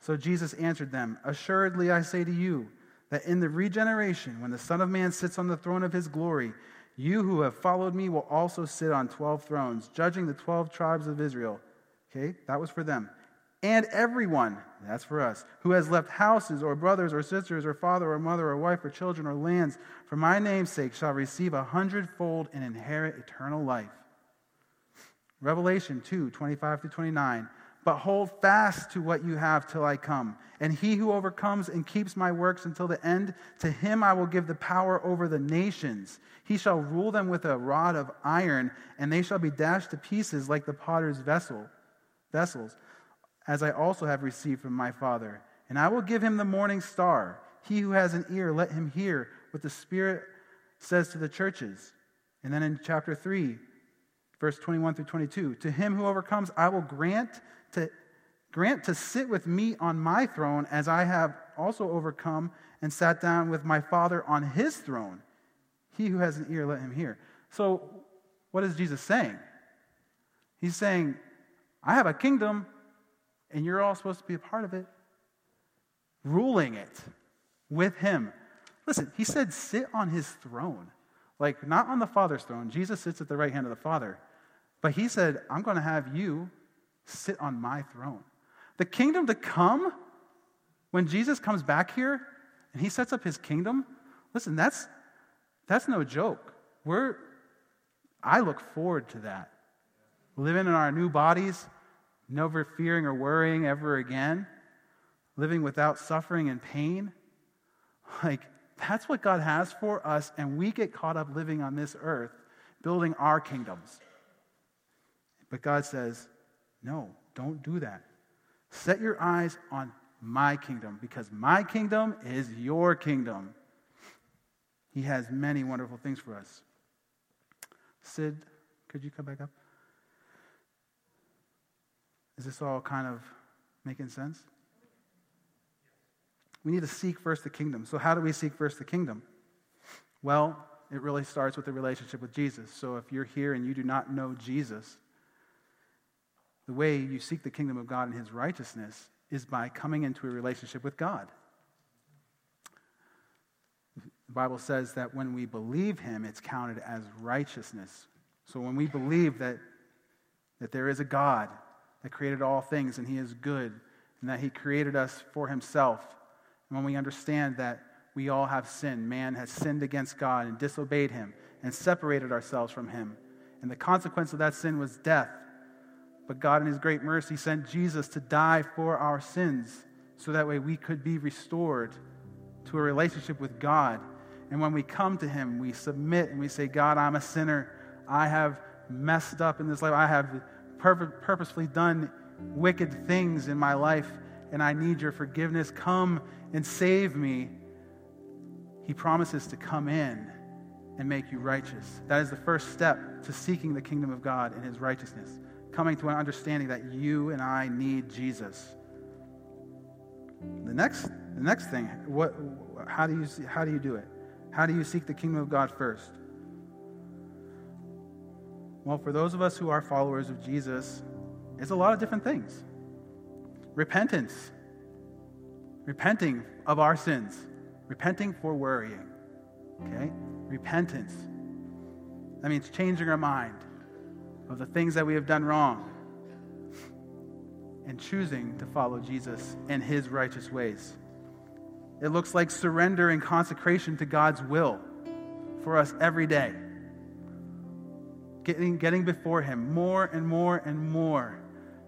So Jesus answered them, assuredly I say to you, that in the regeneration, when the Son of Man sits on the throne of his glory, you who have followed me will also sit on twelve thrones, judging the twelve tribes of Israel. Okay, that was for them. And everyone, that's for us, who has left houses or brothers or sisters or father or mother or wife or children or lands for my name's sake shall receive a hundredfold and inherit eternal life. Revelation two, twenty-five through twenty-nine. But hold fast to what you have till I come. And he who overcomes and keeps my works until the end, to him I will give the power over the nations. He shall rule them with a rod of iron, and they shall be dashed to pieces like the potter's vessel. vessels, as I also have received from my Father. And I will give him the morning star. He who has an ear, let him hear what the Spirit says to the churches. And then in chapter three, verse twenty-one through twenty-two, to him who overcomes, I will grant to grant to sit with me on my throne as I have also overcome and sat down with my Father on his throne. He who has an ear, let him hear." So what is Jesus saying? He's saying, I have a kingdom, and you're all supposed to be a part of it. Ruling it with him. Listen, he said sit on his throne. Like, not on the Father's throne. Jesus sits at the right hand of the Father. But he said, I'm going to have you sit on my throne. The kingdom to come, when Jesus comes back here, and he sets up his kingdom, listen, that's that's no joke. We're, I look forward to that. Living in our new bodies, never fearing or worrying ever again. Living without suffering and pain. Like, that's what God has for us, and we get caught up living on this earth, building our kingdoms. But God says, no, don't do that. Set your eyes on my kingdom, because my kingdom is your kingdom. He has many wonderful things for us. Sid, could you come back up? Is this all kind of making sense? We need to seek first the kingdom. So how do we seek first the kingdom? Well, it really starts with the relationship with Jesus. So if you're here and you do not know Jesus, the way you seek the kingdom of God and his righteousness is by coming into a relationship with God. The Bible says that when we believe him, it's counted as righteousness. So when we believe that, that there is a God that created all things and he is good and that he created us for himself, when we understand that we all have sin, man has sinned against God and disobeyed him and separated ourselves from him. And the consequence of that sin was death. But God in his great mercy sent Jesus to die for our sins so that way we could be restored to a relationship with God. And when we come to him, we submit and we say, God, I'm a sinner. I have messed up in this life. I have pur- purposefully done wicked things in my life, and I need your forgiveness. Come and save me. He promises to come in and make you righteous. That is the first step to seeking the kingdom of God and his righteousness, coming to an understanding that you and I need Jesus. The next, the next thing, what, how do you, how do you do it? How do you seek the kingdom of God first? Well, for those of us who are followers of Jesus, it's a lot of different things. Repentance. Repenting of our sins. Repenting for worrying. Okay? Repentance. That means changing our mind of the things that we have done wrong and choosing to follow Jesus and his righteous ways. It looks like surrender and consecration to God's will for us every day. Getting, getting before him more and more and more.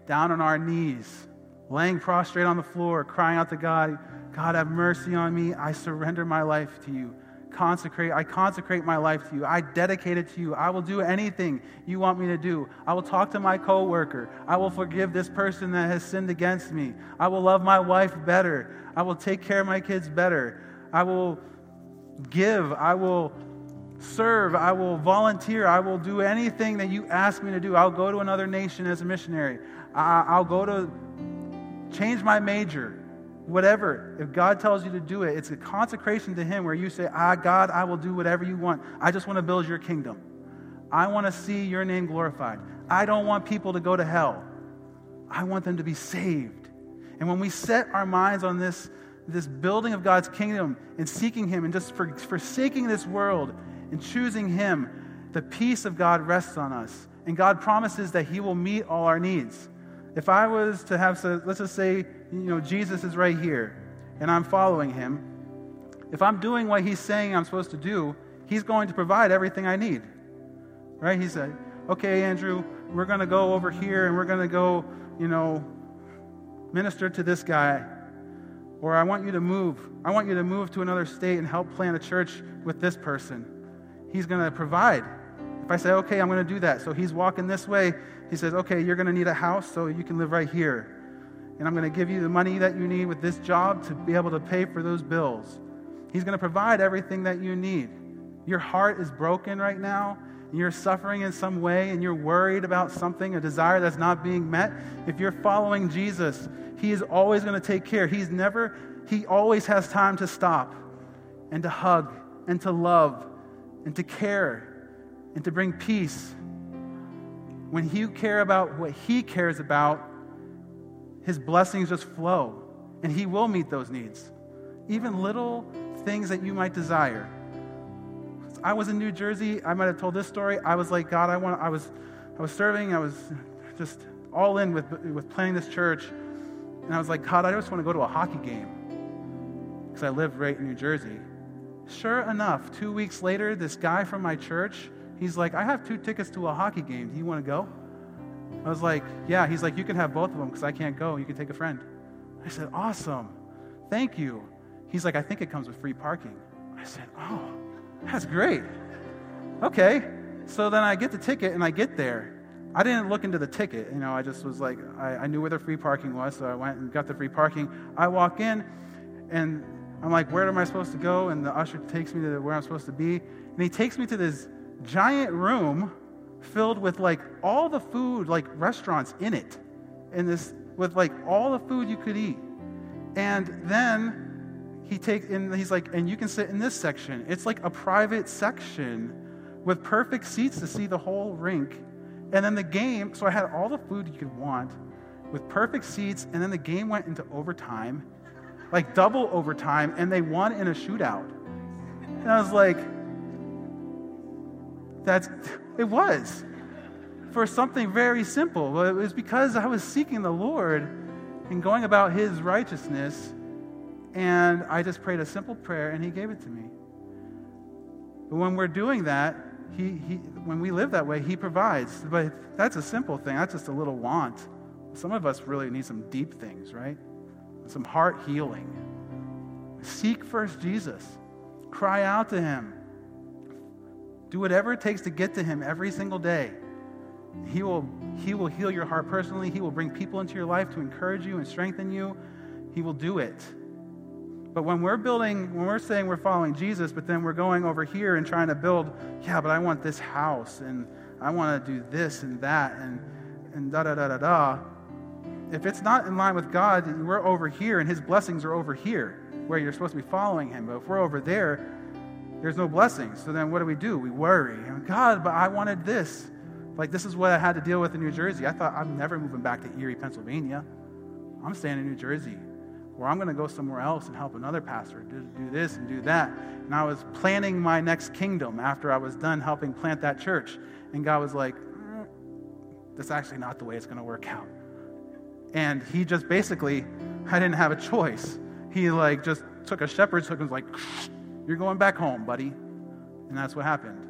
Down on our knees. Laying prostrate on the floor, crying out to God, God, have mercy on me. I surrender my life to you. Consecrate, I consecrate my life to you. I dedicate it to you. I will do anything you want me to do. I will talk to my coworker. I will forgive this person that has sinned against me. I will love my wife better. I will take care of my kids better. I will give. I will serve. I will volunteer. I will do anything that you ask me to do. I'll go to another nation as a missionary. I, I'll go to change my major, whatever. If God tells you to do it, it's a consecration to him where you say, ah, God, I will do whatever you want. I just want to build your kingdom. I want to see your name glorified. I don't want people to go to hell. I want them to be saved. And when we set our minds on this, this building of God's kingdom and seeking him and just for, forsaking this world and choosing him, the peace of God rests on us. And God promises that he will meet all our needs. If I was to have, so let's just say, you know, Jesus is right here, and I'm following him. If I'm doing what he's saying I'm supposed to do, he's going to provide everything I need, right? He said, okay, Andrew, we're going to go over here, and we're going to go, you know, minister to this guy, or I want you to move. I want you to move to another state and help plant a church with this person. He's going to provide. If I say, okay, I'm going to do that. So he's walking this way. He says, okay, you're going to need a house so you can live right here. And I'm going to give you the money that you need with this job to be able to pay for those bills. He's going to provide everything that you need. Your heart is broken right now, and you're suffering in some way, and you're worried about something, a desire that's not being met. If you're following Jesus, he is always going to take care. He's never He always has time to stop and to hug and to love and to care and to bring peace. When you care about what He cares about, His blessings just flow, and He will meet those needs. Even little things that you might desire. I was in New Jersey. I might have told this story. I was like, God, I want. I was, I was serving. I was just all in with with planning this church, and I was like, God, I just want to go to a hockey game because I live right in New Jersey. Sure enough, two weeks later, this guy from my church, he's like, I have two tickets to a hockey game. Do you want to go? I was like, yeah. He's like, you can have both of them because I can't go. You can take a friend. I said, awesome. Thank you. He's like, I think it comes with free parking. I said, oh, that's great. Okay. So then I get the ticket and I get there. I didn't look into the ticket. You know, I just was like, I, I knew where the free parking was, so I went and got the free parking. I walk in and I'm like, where am I supposed to go? And the usher takes me to where I'm supposed to be. And he takes me to this giant room filled with like all the food, like restaurants in it, and this with like all the food you could eat. And then he takes and he's like, and you can sit in this section. It's like a private section with perfect seats to see the whole rink. And then the game, so I had all the food you could want with perfect seats, and then the game went into overtime, like double overtime, and they won in a shootout. And I was like, That's, it was for something very simple. Well, it was because I was seeking the Lord and going about His righteousness, and I just prayed a simple prayer, and He gave it to me. But when we're doing that, he, he when we live that way, He provides. But that's a simple thing. That's just a little want. Some of us really need some deep things, right? Some heart healing. Seek first Jesus. Cry out to Him. Do whatever it takes to get to Him every single day. He will, he will heal your heart personally. He will bring people into your life to encourage you and strengthen you. He will do it. But when we're building, when we're saying we're following Jesus, but then we're going over here and trying to build, yeah, but I want this house, and I want to do this and that, and and da-da-da-da-da. If it's not in line with God, then we're over here, and His blessings are over here, where you're supposed to be following Him. But if we're over there, there's no blessings. So then what do we do? We worry. And God, but I wanted this. Like, this is what I had to deal with in New Jersey. I thought, I'm never moving back to Erie, Pennsylvania. I'm staying in New Jersey, or I'm going to go somewhere else and help another pastor do, do this and do that. And I was planning my next kingdom after I was done helping plant that church. And God was like, mm, that's actually not the way it's going to work out. And He just basically, I didn't have a choice. He, like, just took a shepherd's hook and was like, you're going back home, buddy. And that's what happened.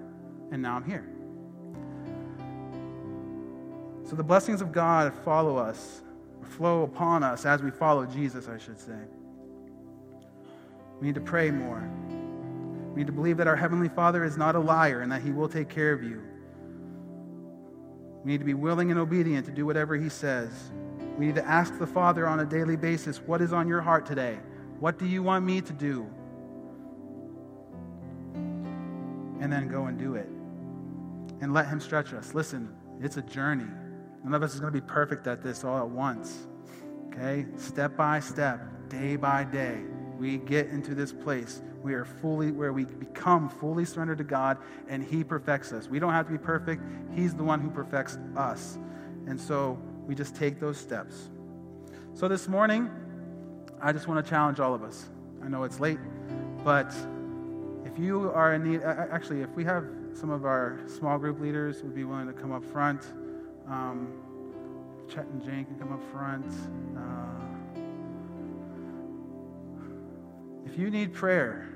And now I'm here. So the blessings of God follow us, flow upon us as we follow Jesus, I should say. We need to pray more. We need to believe that our Heavenly Father is not a liar and that He will take care of you. We need to be willing and obedient to do whatever He says. We need to ask the Father on a daily basis, what is on your heart today? What do you want me to do? And then go and do it. And let Him stretch us. Listen, it's a journey. None of us is going to be perfect at this all at once. Okay? Step by step, day by day, we get into this place. We are fully, where we become fully surrendered to God, and He perfects us. We don't have to be perfect. He's the one who perfects us. And so we just take those steps. So this morning, I just want to challenge all of us. I know it's late, but if you are in need, actually, if we have some of our small group leaders would be willing to come up front. Um, Chet and Jane can come up front. Uh, if you need prayer,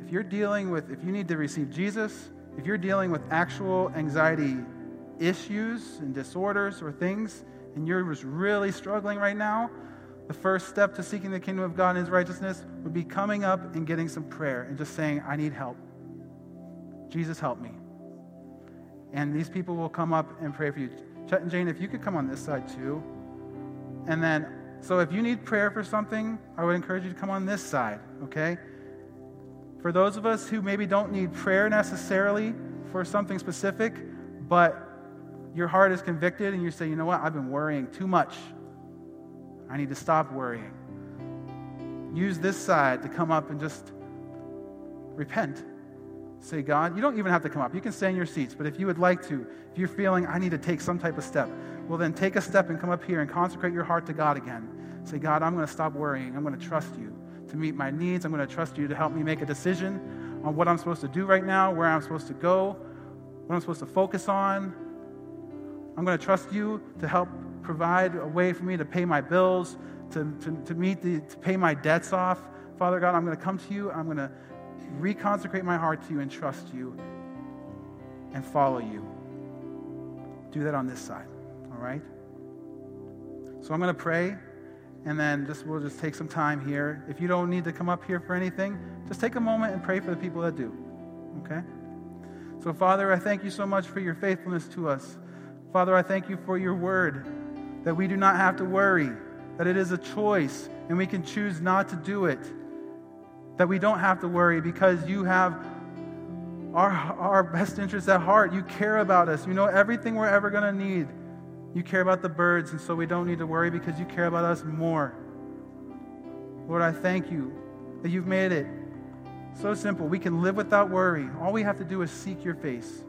if you're dealing with, if you need to receive Jesus, if you're dealing with actual anxiety issues and disorders or things, and you're just really struggling right now, the first step to seeking the kingdom of God and His righteousness would be coming up and getting some prayer and just saying, I need help. Jesus, help me. And these people will come up and pray for you. Chet and Jane, if you could come on this side too. And then, so if you need prayer for something, I would encourage you to come on this side, okay? For those of us who maybe don't need prayer necessarily for something specific, but your heart is convicted and you say, you know what, I've been worrying too much. I need to stop worrying. use this side to come up and just repent. Say, God, you don't even have to come up. You can stay in your seats. But if you would like to, if you're feeling, I need to take some type of step, well, then take a step and come up here and consecrate your heart to God again. Say, God, I'm going to stop worrying. I'm going to trust you to meet my needs. I'm going to trust you to help me make a decision on what I'm supposed to do right now, where I'm supposed to go, what I'm supposed to focus on. I'm going to trust you to help provide a way for me to pay my bills, to, to, to, meet the, to pay my debts off. Father God, I'm going to come to you. I'm going to reconsecrate my heart to you and trust you and follow you. Do that on this side, all right? So I'm going to pray, and then just we'll just take some time here. If you don't need to come up here for anything, just take a moment and pray for the people that do, okay? So, Father, I thank you so much for your faithfulness to us. Father, I thank you for your word, that we do not have to worry, that it is a choice, and we can choose not to do it. That we don't have to worry because you have our, our best interests at heart. You care about us. You know everything we're ever going to need. You care about the birds, and so we don't need to worry because you care about us more. Lord, I thank you that you've made it so simple. We can live without worry. All we have to do is seek your face.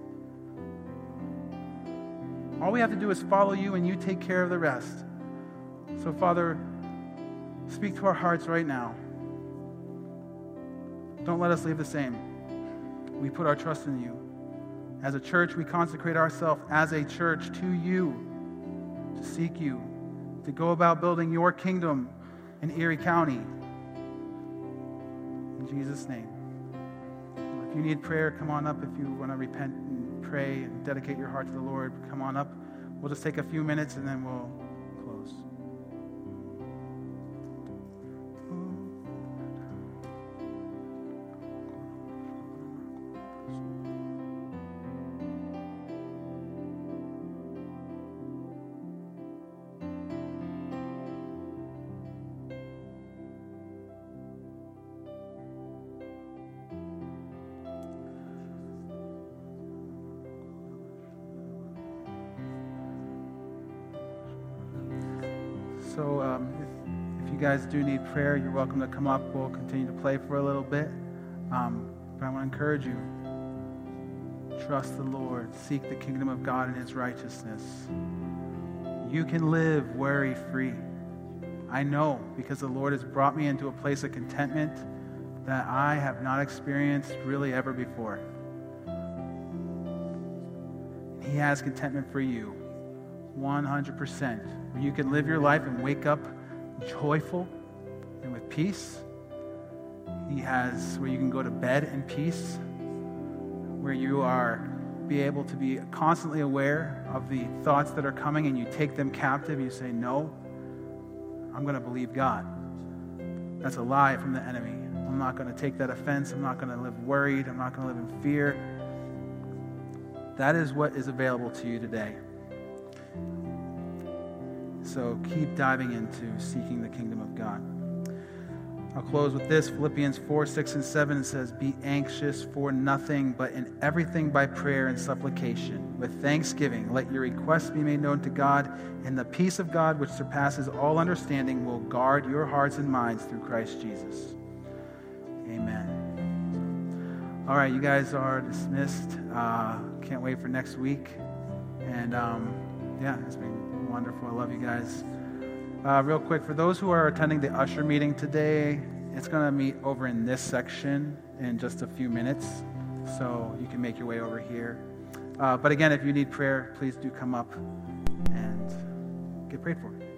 All we have to do is follow you, and you take care of the rest. So, Father, speak to our hearts right now. Don't let us leave the same. We put our trust in you. As a church, we consecrate ourselves as a church to you, to seek you, to go about building your kingdom in Erie County. In Jesus' name. If you need prayer, come on up. If you want to repent and pray and dedicate your heart to the Lord, come on up. We'll just take a few minutes and then we'll close. So um, if, if you guys do need prayer, you're welcome to come up. We'll continue to play for a little bit. Um, but I want to encourage you. Trust the Lord. Seek the kingdom of God and his righteousness. You can live worry-free. I know because the Lord has brought me into a place of contentment that I have not experienced really ever before. He has contentment for you. one hundred percent. Where you can live your life and wake up joyful and with peace. He has where you can go to bed in peace, where you are be able to be constantly aware of the thoughts that are coming and you take them captive. You say, no, I'm going to believe God. That's a lie from the enemy. I'm not going to take that offense. I'm not going to live worried. I'm not going to live in fear. That is what is available to you today. So keep diving into seeking the kingdom of God. I'll close with this. Philippians four, six, and seven says, be anxious for nothing, but in everything by prayer and supplication. With thanksgiving, let your requests be made known to God, and the peace of God, which surpasses all understanding, will guard your hearts and minds through Christ Jesus. Amen. All right, you guys are dismissed. Uh, can't wait for next week. And um, yeah, it's been wonderful. I love you guys. Uh, real quick, for those who are attending the usher meeting today, it's going to meet over in this section in just a few minutes, so you can make your way over here. Uh, but again, if you need prayer, please do come up and get prayed for.